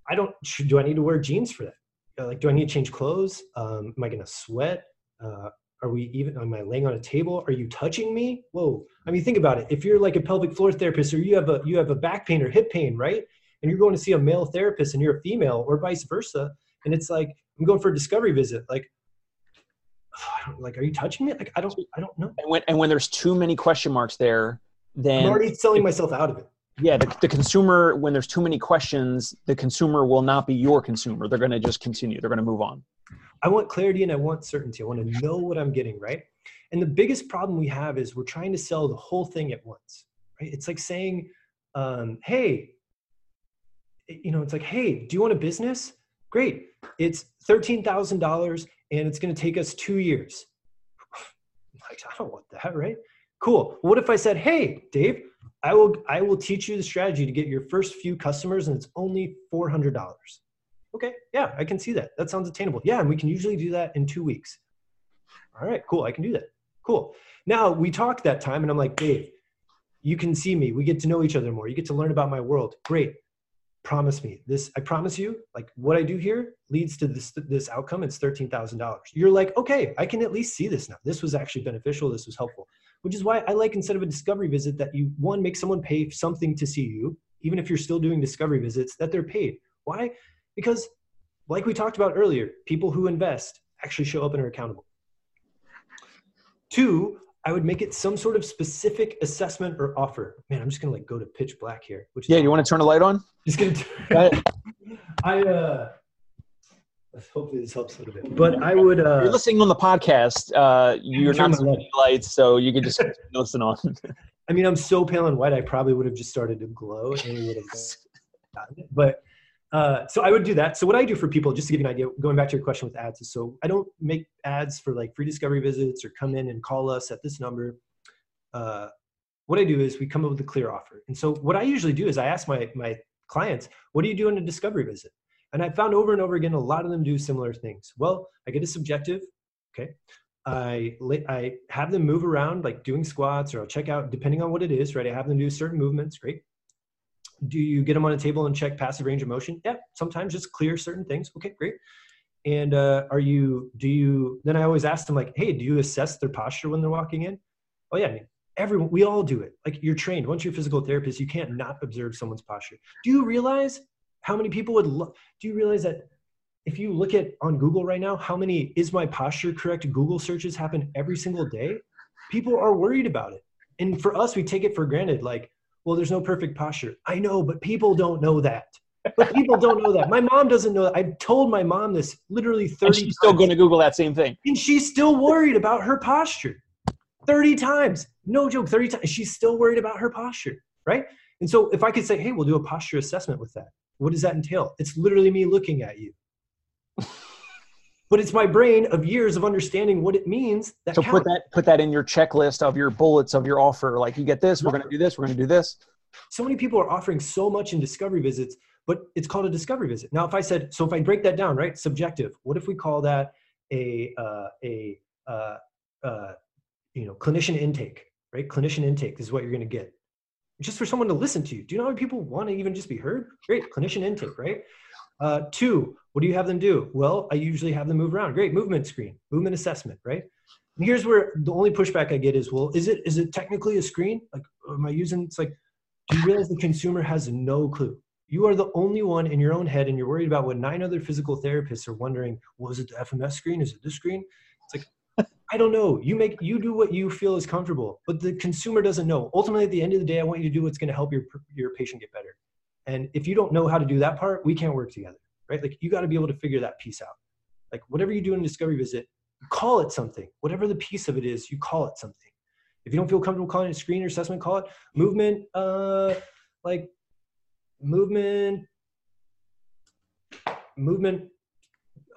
I don't, do I need to wear jeans for that? Like, do I need to change clothes? Um, am I going to sweat? Uh, Are we even, am I laying on a table? Are you touching me? Whoa. I mean, think about it. If you're like a pelvic floor therapist or you have a, you have a back pain or hip pain, right? And you're going to see a male therapist and you're a female or vice versa. And it's like, I'm going for a discovery visit. Like, oh, like, are you touching me? Like, I don't, I don't know. And when, and when there's too many question marks there, then I'm already selling myself out of it. Yeah. The, the consumer, when there's too many questions, the consumer will not be your consumer. They're going to just continue. They're going to move on. I want clarity and I want certainty. I want to know what I'm getting, right? And the biggest problem we have is we're trying to sell the whole thing at once, right? It's like saying, um, hey, you know, it's like, hey, do you want a business? Great. It's thirteen thousand dollars and it's going to take us two years. Like, I don't want that, right? Cool. What if I said, hey, Dave, I will, I will teach you the strategy to get your first few customers and it's only four hundred dollars. Okay, yeah, I can see that. That sounds attainable. Yeah, and we can usually do that in two weeks. All right, cool, I can do that. Cool. Now, we talked that time, and I'm like, Dave, you can see me. We get to know each other more. You get to learn about my world. Great. Promise me this. I promise you, like, what I do here leads to this, this outcome. It's thirteen thousand dollars. You're like, okay, I can at least see this now. This was actually beneficial. This was helpful, which is why I like, instead of a discovery visit, that you, one, make someone pay something to see you, even if you're still doing discovery visits, that they're paid. Why? Because like we talked about earlier, people who invest actually show up and are accountable. Two, I would make it some sort of specific assessment or offer. Man, I'm just going to like go to pitch black here. Which is yeah, you want to turn a light on? Just going to turn I, uh, hopefully this helps a little bit. But I would... Uh, you're listening on the podcast. Uh, you're not seeing lights, so you can just listen on. I mean, I'm so pale and white, I probably would have just started to glow. And we would have gotten it. But... Uh, so I would do that. So what I do for people, just to give you an idea, going back to your question with ads, is so I don't make ads for like free discovery visits or come in and call us at this number. Uh, what I do is we come up with a clear offer. And so what I usually do is I ask my, my clients, what do you do in a discovery visit? And I found over and over again, a lot of them do similar things. Well, I get a subjective. Okay. I, I have them move around, like doing squats, or I'll check out depending on what it is, right? I have them do certain movements. Great. Do you get them on a table and check passive range of motion? Yeah, sometimes just clear certain things. Okay, great. And uh, are you, do you, then I always ask them like, hey, do you assess their posture when they're walking in? Oh yeah, I mean, everyone, we all do it. Like you're trained, once you're a physical therapist, you can't not observe someone's posture. Do you realize how many people would, lo- do you realize that if you look at on Google right now, how many is my posture correct Google searches happen every single day? People are worried about it. And for us, we take it for granted. Like, well, there's no perfect posture. I know, but people don't know that. But people don't know that. My mom doesn't know that. I've told my mom this literally thirty times. And she's still going to Google that same thing. And she's still worried about her posture. thirty times. No joke, thirty times. She's still worried about her posture, right? And so if I could say, hey, we'll do a posture assessment with that. What does that entail? It's literally me looking at you. But it's my brain of years of understanding what it means. That so counts. put that put that in your checklist of your bullets of your offer. Like you get this, we're going to do this, we're going to do this. So many people are offering so much in discovery visits, but it's called a discovery visit. Now, if I said, so if I break that down, right? Subjective. What if we call that a uh, a uh, uh, you know clinician intake, right? Clinician intake is what you're going to get, just for someone to listen to you. Do you know how many people want to even just be heard? Great, clinician intake, right? Uh, two, what do you have them do? Well, I usually have them move around. Great, movement screen, movement assessment, right? And here's where the only pushback I get is, well, is it is it technically a screen? Like, am I using, it's like, do you realize the consumer has no clue? You are the only one in your own head, and you're worried about what nine other physical therapists are wondering, well, is it the F M S screen? Is it this screen? It's like, I don't know. You make, you do what you feel is comfortable, but the consumer doesn't know. Ultimately, at the end of the day, I want you to do what's going to help your your patient get better. And if you don't know how to do that part, we can't work together, right? Like you got to be able to figure that piece out. Like whatever you do in a discovery visit, call it something. Whatever the piece of it is, you call it something. If you don't feel comfortable calling it a screen or assessment, call it movement, uh, like movement, movement,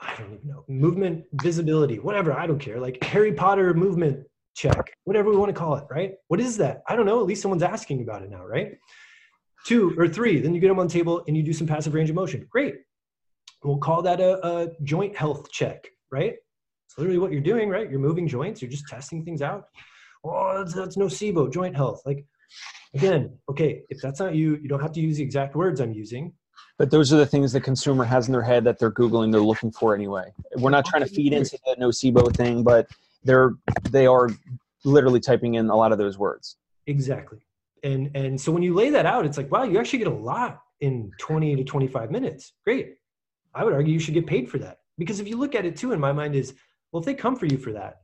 I don't even know, movement visibility, whatever, I don't care. Like Harry Potter movement check, whatever we want to call it, right? What is that? I don't know. At least someone's asking about it now, right? Two or three, then you get them on the table and you do some passive range of motion. Great. We'll call that a, a joint health check, right? It's literally what you're doing, right? You're moving joints. You're just testing things out. Oh, that's, that's nocebo, joint health. Like, again, okay, if that's not you, you don't have to use the exact words I'm using. But those are the things the consumer has in their head that they're Googling, they're looking for anyway. We're not trying to feed into the nocebo thing, but they're, they are literally typing in a lot of those words. Exactly. And and so when you lay that out, it's like, wow, you actually get a lot in twenty to twenty-five minutes. Great. I would argue you should get paid for that. Because if you look at it too, in my mind is, well, if they come for you for that,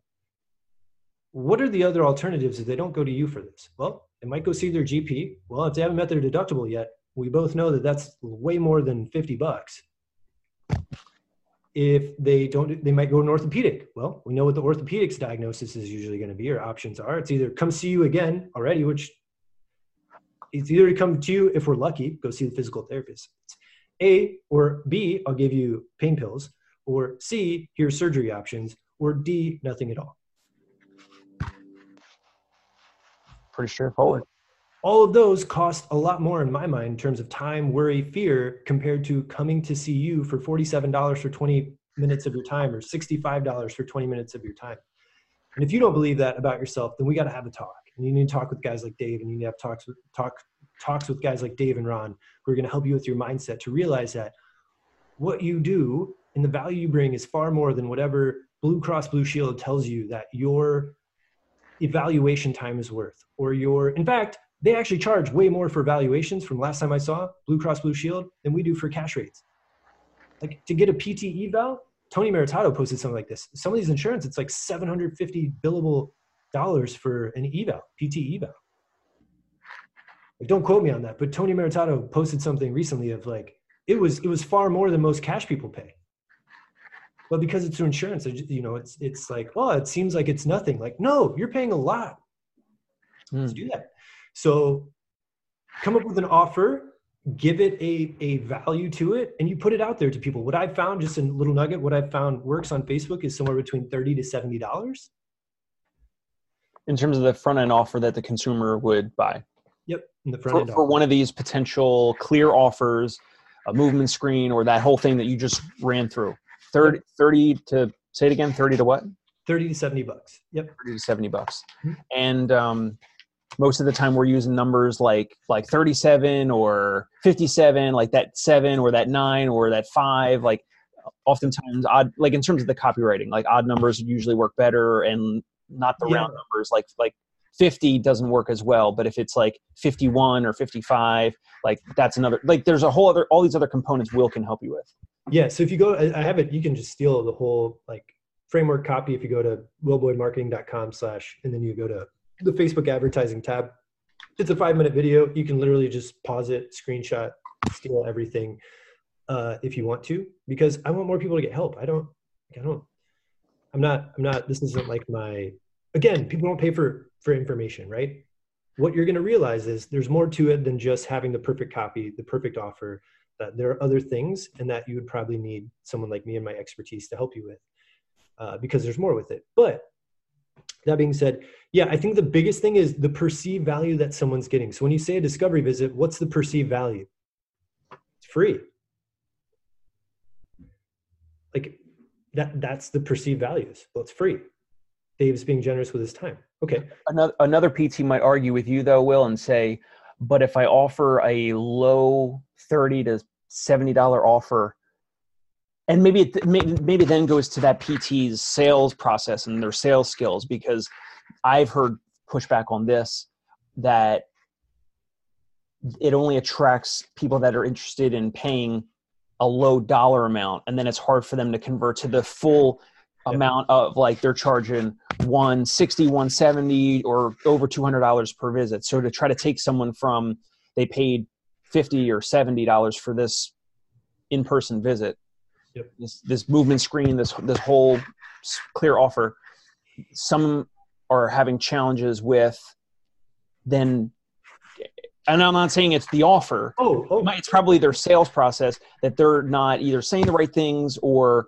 what are the other alternatives if they don't go to you for this? Well, they might go see their G P. Well, if they haven't met their deductible yet, we both know that that's way more than fifty bucks. If they don't, they might go to an orthopedic. Well, we know what the orthopedics diagnosis is usually going to be or options are. It's either come see you again already, which it's either to come to you, if we're lucky, go see the physical therapist. A, or B, I'll give you pain pills, or C, here's surgery options, or D, nothing at all. Pretty straightforward. All of those cost a lot more in my mind in terms of time, worry, fear, compared to coming to see you for forty-seven dollars for twenty minutes of your time or sixty-five dollars for twenty minutes of your time. And if you don't believe that about yourself, then we got to have a talk. And you need to talk with guys like Dave, and you need to have talks with, talk, talks with guys like Dave and Ron, who are going to help you with your mindset to realize that what you do and the value you bring is far more than whatever Blue Cross Blue Shield tells you that your evaluation time is worth, or your, in fact, they actually charge way more for evaluations from last time I saw Blue Cross Blue Shield than we do for cash rates. Like, to get a P T eval, Tony Maritato posted something like this. Some of these insurance, it's like seven hundred fifty billable dollars for an eval, P T eval. Like, don't quote me on that, but Tony Maritato posted something recently of like, it was, it was far more than most cash people pay. But because it's through insurance, you know, it's, it's like, oh, it seems like it's nothing. Like, no, you're paying a lot mm. to do that. So come up with an offer, give it a, a value to it, and you put it out there to people. What I've found, just a little nugget, what I've found works on Facebook is somewhere between thirty to seventy dollars. In terms of the front end offer that the consumer would buy. Yep. In the front end for, for one of these potential clear offers, a movement screen, or that whole thing that you just ran through. thirty, thirty to, say it again, thirty to what? thirty to seventy bucks. Yep. thirty to seventy bucks. Mm-hmm. And um, most of the time we're using numbers like, like thirty-seven or fifty-seven, like that seven or that nine or that five, like oftentimes odd, like in terms of the copywriting, like odd numbers usually work better, and not the yeah. round numbers, like, like fifty doesn't work as well. But if it's like fifty-one or fifty-five, like that's another, like there's a whole other, all these other components Will can help you with. Yeah. So if you go, I have it, you can just steal the whole like framework copy. If you go to willboydmarketing.com slash, and then you go to the Facebook advertising tab, it's a five minute video. You can literally just pause it, screenshot, steal everything uh, if you want to, because I want more people to get help. I don't, I don't, I'm not, I'm not, this isn't like my, again, people don't pay for, for information, right? What you're going to realize is there's more to it than just having the perfect copy, the perfect offer, that there are other things, and that you would probably need someone like me and my expertise to help you with, uh, because there's more with it. But that being said, yeah, I think the biggest thing is the perceived value that someone's getting. So when you say a discovery visit, what's the perceived value? It's free. Like that, that's the perceived values. Well, it's free. Dave's being generous with his time. Okay. Another, another P T might argue with you though, Will, and say, but if I offer a low thirty to seventy dollars offer, and maybe it maybe, maybe then goes to that P T's sales process and their sales skills, because I've heard pushback on this, that it only attracts people that are interested in paying a low dollar amount, and then it's hard for them to convert to the full yep. amount of like they're charging one sixty, one seventy or over two hundred dollars per visit. So to try to take someone from, they paid fifty or seventy dollars for this in-person visit, Yep. This, this movement screen, this, this whole clear offer, some are having challenges with then, and I'm not saying it's the offer. Oh, oh. It's probably their sales process that they're not either saying the right things or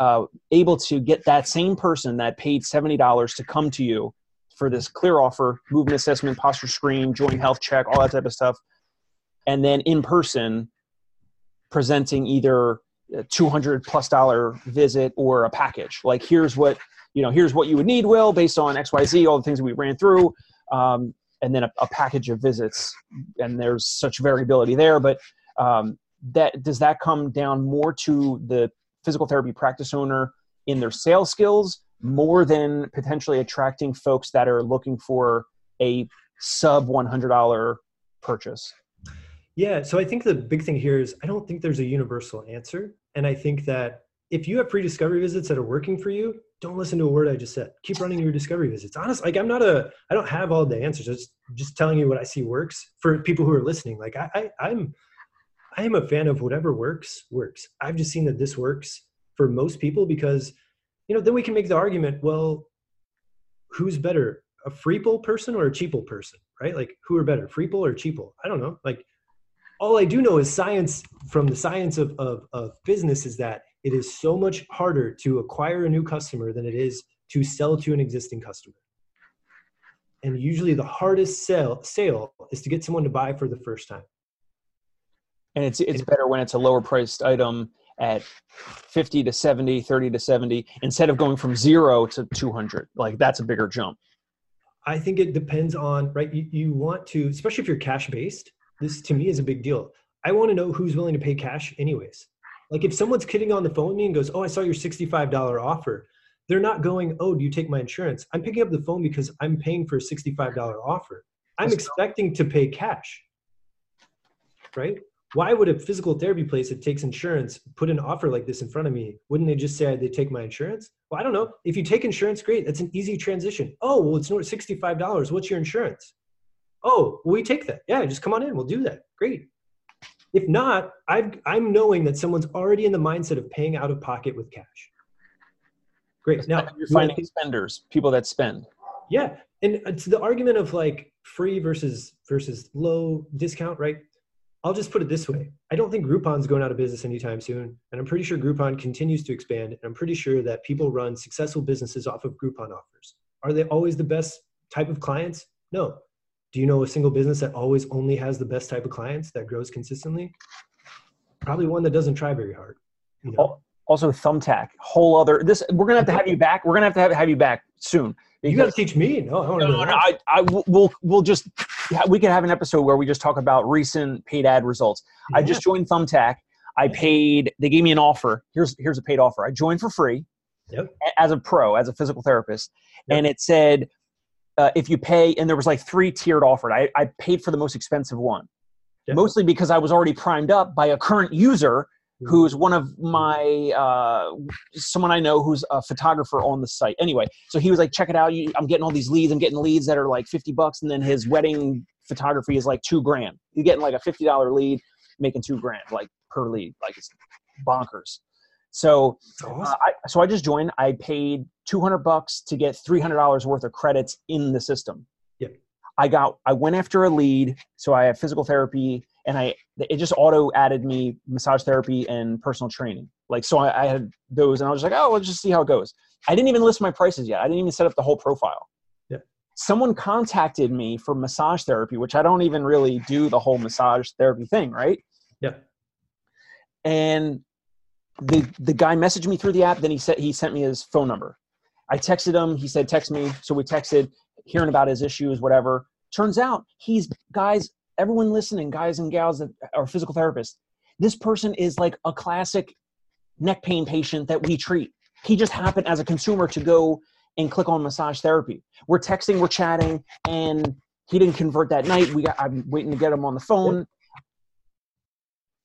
uh, able to get that same person that paid seventy dollars to come to you for this clear offer, movement assessment, posture screen, joint health check, all that type of stuff. And then in person presenting either a two hundred plus dollar visit or a package. Like, here's what, you know, here's what you would need, Will, based on X, Y, Z, all the things we ran through. Um, and then a, a package of visits, and there's such variability there, but um, that, does that come down more to the physical therapy practice owner in their sales skills more than potentially attracting folks that are looking for a sub one hundred dollar purchase? Yeah. So I think the big thing here is I don't think there's a universal answer. And I think that if you have free discovery visits that are working for you, don't listen to a word I just said. Keep running your discovery visits. Honestly, like I'm not a, I don't have all the answers. I'm just, just telling you what I see works for people who are listening. Like I, I, I'm, I am a fan of whatever works, works. I've just seen that this works for most people because, you know, then we can make the argument, well, who's better, a freeple person or a cheaple person, right? Like who are better, freeple or cheaple? I don't know. Like, all I do know is science from the science of, of, of business is that it is so much harder to acquire a new customer than it is to sell to an existing customer. And usually the hardest sell, sale is to get someone to buy for the first time. And it's, it's better when it's a lower priced item at fifty to seventy, thirty to seventy, instead of going from zero to two hundred. Like that's a bigger jump. I think it depends on, right, you, you want to, especially if you're cash-based, this to me is a big deal. I want to know who's willing to pay cash anyways. Like if someone's kidding on the phone with me and goes, oh, I saw your sixty-five dollar offer. They're not going, oh, do you take my insurance? I'm picking up the phone because I'm paying for a sixty-five dollar offer. I'm That's expecting cool. to pay cash, right? Why would a physical therapy place that takes insurance put an offer like this in front of me? Wouldn't they just say they take my insurance? Well, I don't know. If you take insurance, great. That's an easy transition. Oh, well, it's not sixty-five dollars. What's your insurance? Oh, well, we take that. Yeah, just come on in. We'll do that. Great. If not, I've, I'm knowing that someone's already in the mindset of paying out of pocket with cash. Great. Now you're finding think, spenders, people that spend. Yeah. And it's the argument of like free versus versus low discount, right? I'll just put it this way. I don't think Groupon's going out of business anytime soon. And I'm pretty sure Groupon continues to expand. And I'm pretty sure that people run successful businesses off of Groupon offers. Are they always the best type of clients? No. Do you know a single business that always only has the best type of clients that grows consistently? Probably one that doesn't try very hard. You know? oh. Also, Thumbtack, whole other. This we're gonna have to have you back. We're gonna have to have, have you back soon. You gotta teach me. No, I don't no, no, no. I, I, we'll, we'll just. We can have an episode where we just talk about recent paid ad results. Yeah. I just joined Thumbtack. I paid. They gave me an offer. Here's here's a paid offer. I joined for free, yep. as a pro, as a physical therapist, yep. and it said uh, if you pay, and there was like three tiered offer. I I paid for the most expensive one, yep. mostly because I was already primed up by a current user. Who's one of my, uh, someone I know who's a photographer on the site. Anyway, so he was like, check it out. You, I'm getting all these leads. I'm getting leads that are like fifty bucks. And then his wedding photography is like two grand. You're getting like a fifty dollar lead, making two grand, like per lead. Like it's bonkers. So, uh, I, so I just joined. I paid two hundred bucks to get three hundred dollars worth of credits in the system. Yep. I got, I went after a lead. So I have physical therapy. And I, it just auto added me massage therapy and personal training. Like, so I, I had those and I was like, oh, let's just see how it goes. I didn't even list my prices yet. I didn't even set up the whole profile. Yeah. Someone contacted me for massage therapy, which I don't even really do the whole massage therapy thing. Right. Yeah. And the, the guy messaged me through the app. Then he said, he sent me his phone number. I texted him. He said, text me. So we texted hearing about his issues, whatever. Turns out he's guys, everyone listening, guys and gals that are physical therapists, this person is like a classic neck pain patient that we treat. He just happened as a consumer to go and click on massage therapy. We're texting, we're chatting, and he didn't convert that night. We got, I'm waiting to get him on the phone.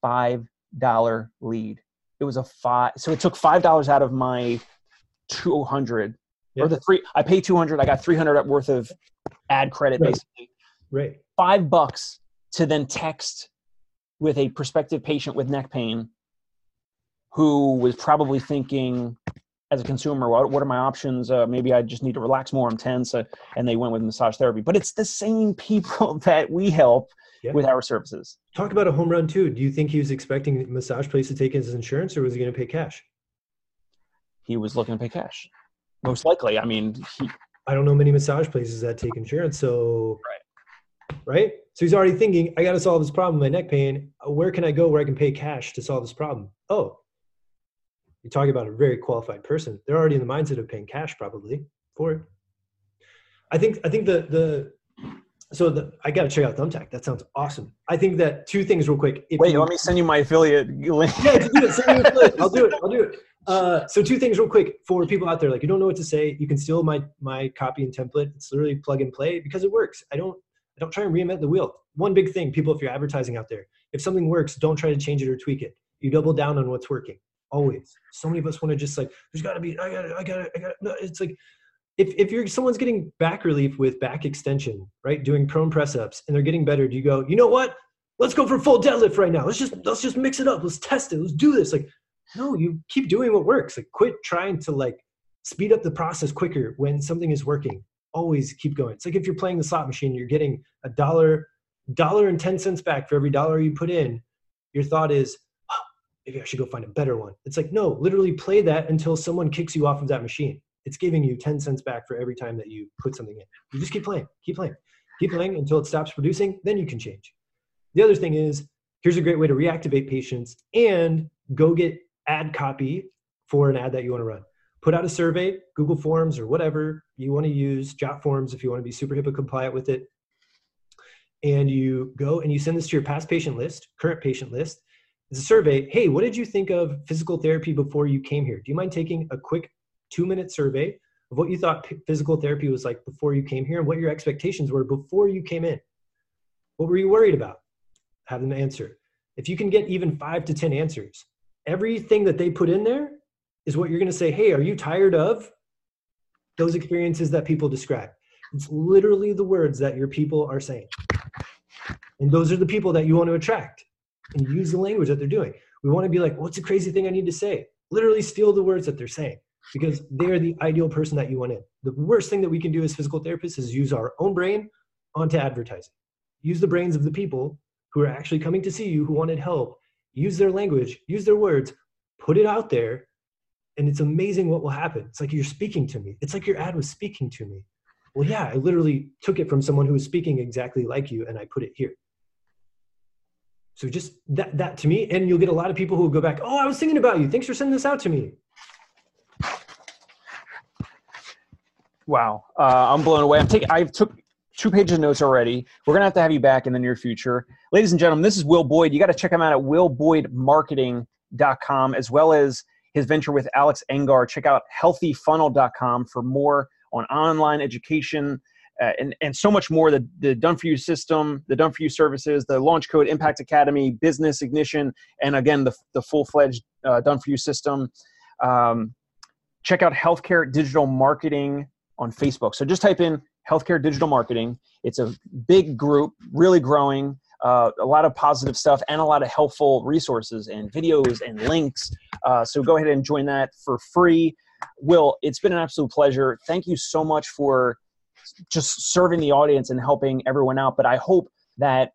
five dollar lead. It was a five. So it took five dollars out of my two hundred yeah. or the three. I paid two hundred. I got three hundred worth of ad credit, right. basically. Right. Five bucks to then text with a prospective patient with neck pain who was probably thinking as a consumer, what, what are my options? Uh, maybe I just need to relax more. I'm tense. Uh, and they went with massage therapy, but it's the same people that we help yeah. with our services. Talk about a home run too. Do you think he was expecting the massage place to take his insurance or was he going to pay cash? He was looking to pay cash. Most likely. I mean, he, I don't know many massage places that take insurance. So right. Right? So he's already thinking, I got to solve this problem, my neck pain. Where can I go where I can pay cash to solve this problem? Oh, you're talking about a very qualified person. They're already in the mindset of paying cash probably for it. I think, I think the, the, so the, I got to check out Thumbtack. That sounds awesome. I think that two things real quick. If Wait, you, let me send you my affiliate link. Yeah, do it, send me your affiliate. I'll do it. I'll do it. Uh, so two things real quick for people out there. Like you don't know what to say. You can steal my, my copy and template. It's literally plug and play because it works. I don't, Don't try and reinvent the wheel. One big thing, people, if you're advertising out there, if something works, don't try to change it or tweak it. You double down on what's working. Always. So many of us want to just like, there's got to be, I got to, I got to, I got to. No, it's like, if, if you're someone's getting back relief with back extension, right, doing prone press-ups, and they're getting better, do you go, you know what? Let's go for full deadlift right now. Let's just, let's just mix it up. Let's test it. Let's do this. Like, no, you keep doing what works. Like, quit trying to like speed up the process quicker when something is working. Always keep going. It's like if you're playing the slot machine, you're getting a dollar, dollar and ten cents back for every dollar you put in. Your thought is, oh, maybe I should go find a better one. It's like, no, literally play that until someone kicks you off of that machine. It's giving you ten cents back for every time that you put something in. You just keep playing, keep playing, keep playing until it stops producing. Then you can change. The other thing is, here's a great way to reactivate patients and go get ad copy for an ad that you want to run. put out a survey, Google Forms or whatever you want to use, Jot Forms if you want to be super HIPAA compliant with it. And you go and you send this to your past patient list, current patient list. It's a survey. Hey, what did you think of physical therapy before you came here? Do you mind taking a quick two-minute survey of what you thought physical therapy was like before you came here and what your expectations were before you came in? What were you worried about? Have them answer. If you can get even five to ten answers, everything that they put in there is what you're going to say, hey, are you tired of those experiences that people describe? It's literally the words that your people are saying. And those are the people that you want to attract and use the language that they're doing. We want to be like, what's a crazy thing I need to say? Literally steal the words that they're saying because they're the ideal person that you want in. The worst thing that we can do as physical therapists is use our own brain onto advertising. Use the brains of the people who are actually coming to see you, who wanted help, use their language, use their words, put it out there, and it's amazing what will happen. It's like you're speaking to me. It's like your ad was speaking to me. Well, yeah, I literally took it from someone who was speaking exactly like you, and I put it here. So just that, that to me, and you'll get a lot of people who will go back, oh, I was thinking about you. Thanks for sending this out to me. Wow, uh, I'm blown away. I'm taking, I've took... two pages of notes already. We're going to have to have you back in the near future. Ladies and gentlemen, this is Will Boyd. You got to check him out at will boyd marketing dot com as well as his venture with Alex Engar. Check out healthy funnel dot com for more on online education uh, and, and so much more. The, the done-for-you system, the done-for-you services, the Launch Code, Impact Academy, Business Ignition, and again, the, the full-fledged uh, done-for-you system. Um, check out Healthcare Digital Marketing on Facebook. So just type in Healthcare Digital Marketing. It's a big group, really growing, uh, a lot of positive stuff and a lot of helpful resources and videos and links. Uh, so go ahead and join that for free. Will, it's been an absolute pleasure. Thank you so much for just serving the audience and helping everyone out. But I hope that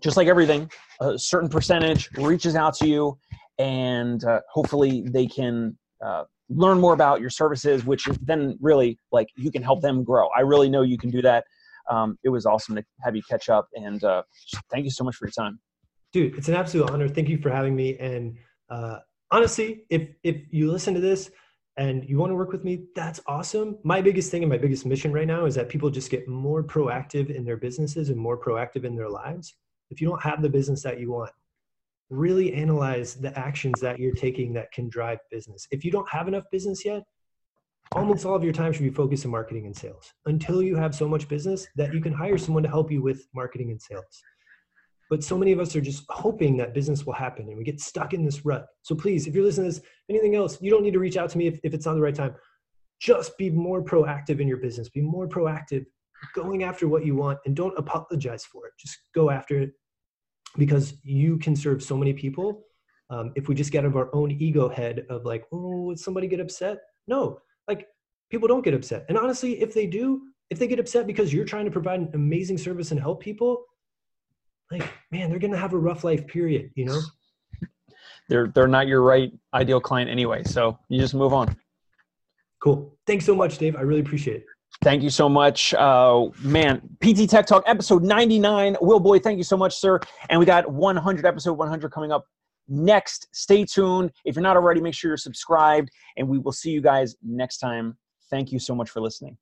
just like everything, a certain percentage reaches out to you and uh, hopefully they can uh, learn more about your services, which then really, like, you can help them grow. I really know you can do that. Um, it was awesome to have you catch up, and uh, thank you so much for your time. Dude, it's an absolute honor. Thank you for having me. And uh, honestly, if, if you listen to this and you want to work with me, that's awesome. My biggest thing and my biggest mission right now is that people just get more proactive in their businesses and more proactive in their lives. If you don't have the business that you want, really analyze the actions that you're taking that can drive business. If you don't have enough business yet, almost all of your time should be focused on marketing and sales until you have so much business that you can hire someone to help you with marketing and sales. But so many of us are just hoping that business will happen and we get stuck in this rut. So please, if you're listening to this, anything else, you don't need to reach out to me if, if it's not the right time. Just be more proactive in your business. Be more proactive going after what you want and don't apologize for it. Just go after it, because you can serve so many people um, if we just get out of our own ego head of like, oh, would somebody get upset? No, like people don't get upset. And honestly, if they do, if they get upset because you're trying to provide an amazing service and help people, like, man, they're going to have a rough life period, you know? They're, they're not your right ideal client anyway. So you just move on. Cool. Thanks so much, Dave. I really appreciate it. Thank you so much. Uh, man, P T Tech Talk, episode ninety-nine. Will Boyd, thank you so much, sir. And we got one hundred, episode one hundred coming up next. Stay tuned. If you're not already, make sure you're subscribed, and we will see you guys next time. Thank you so much for listening.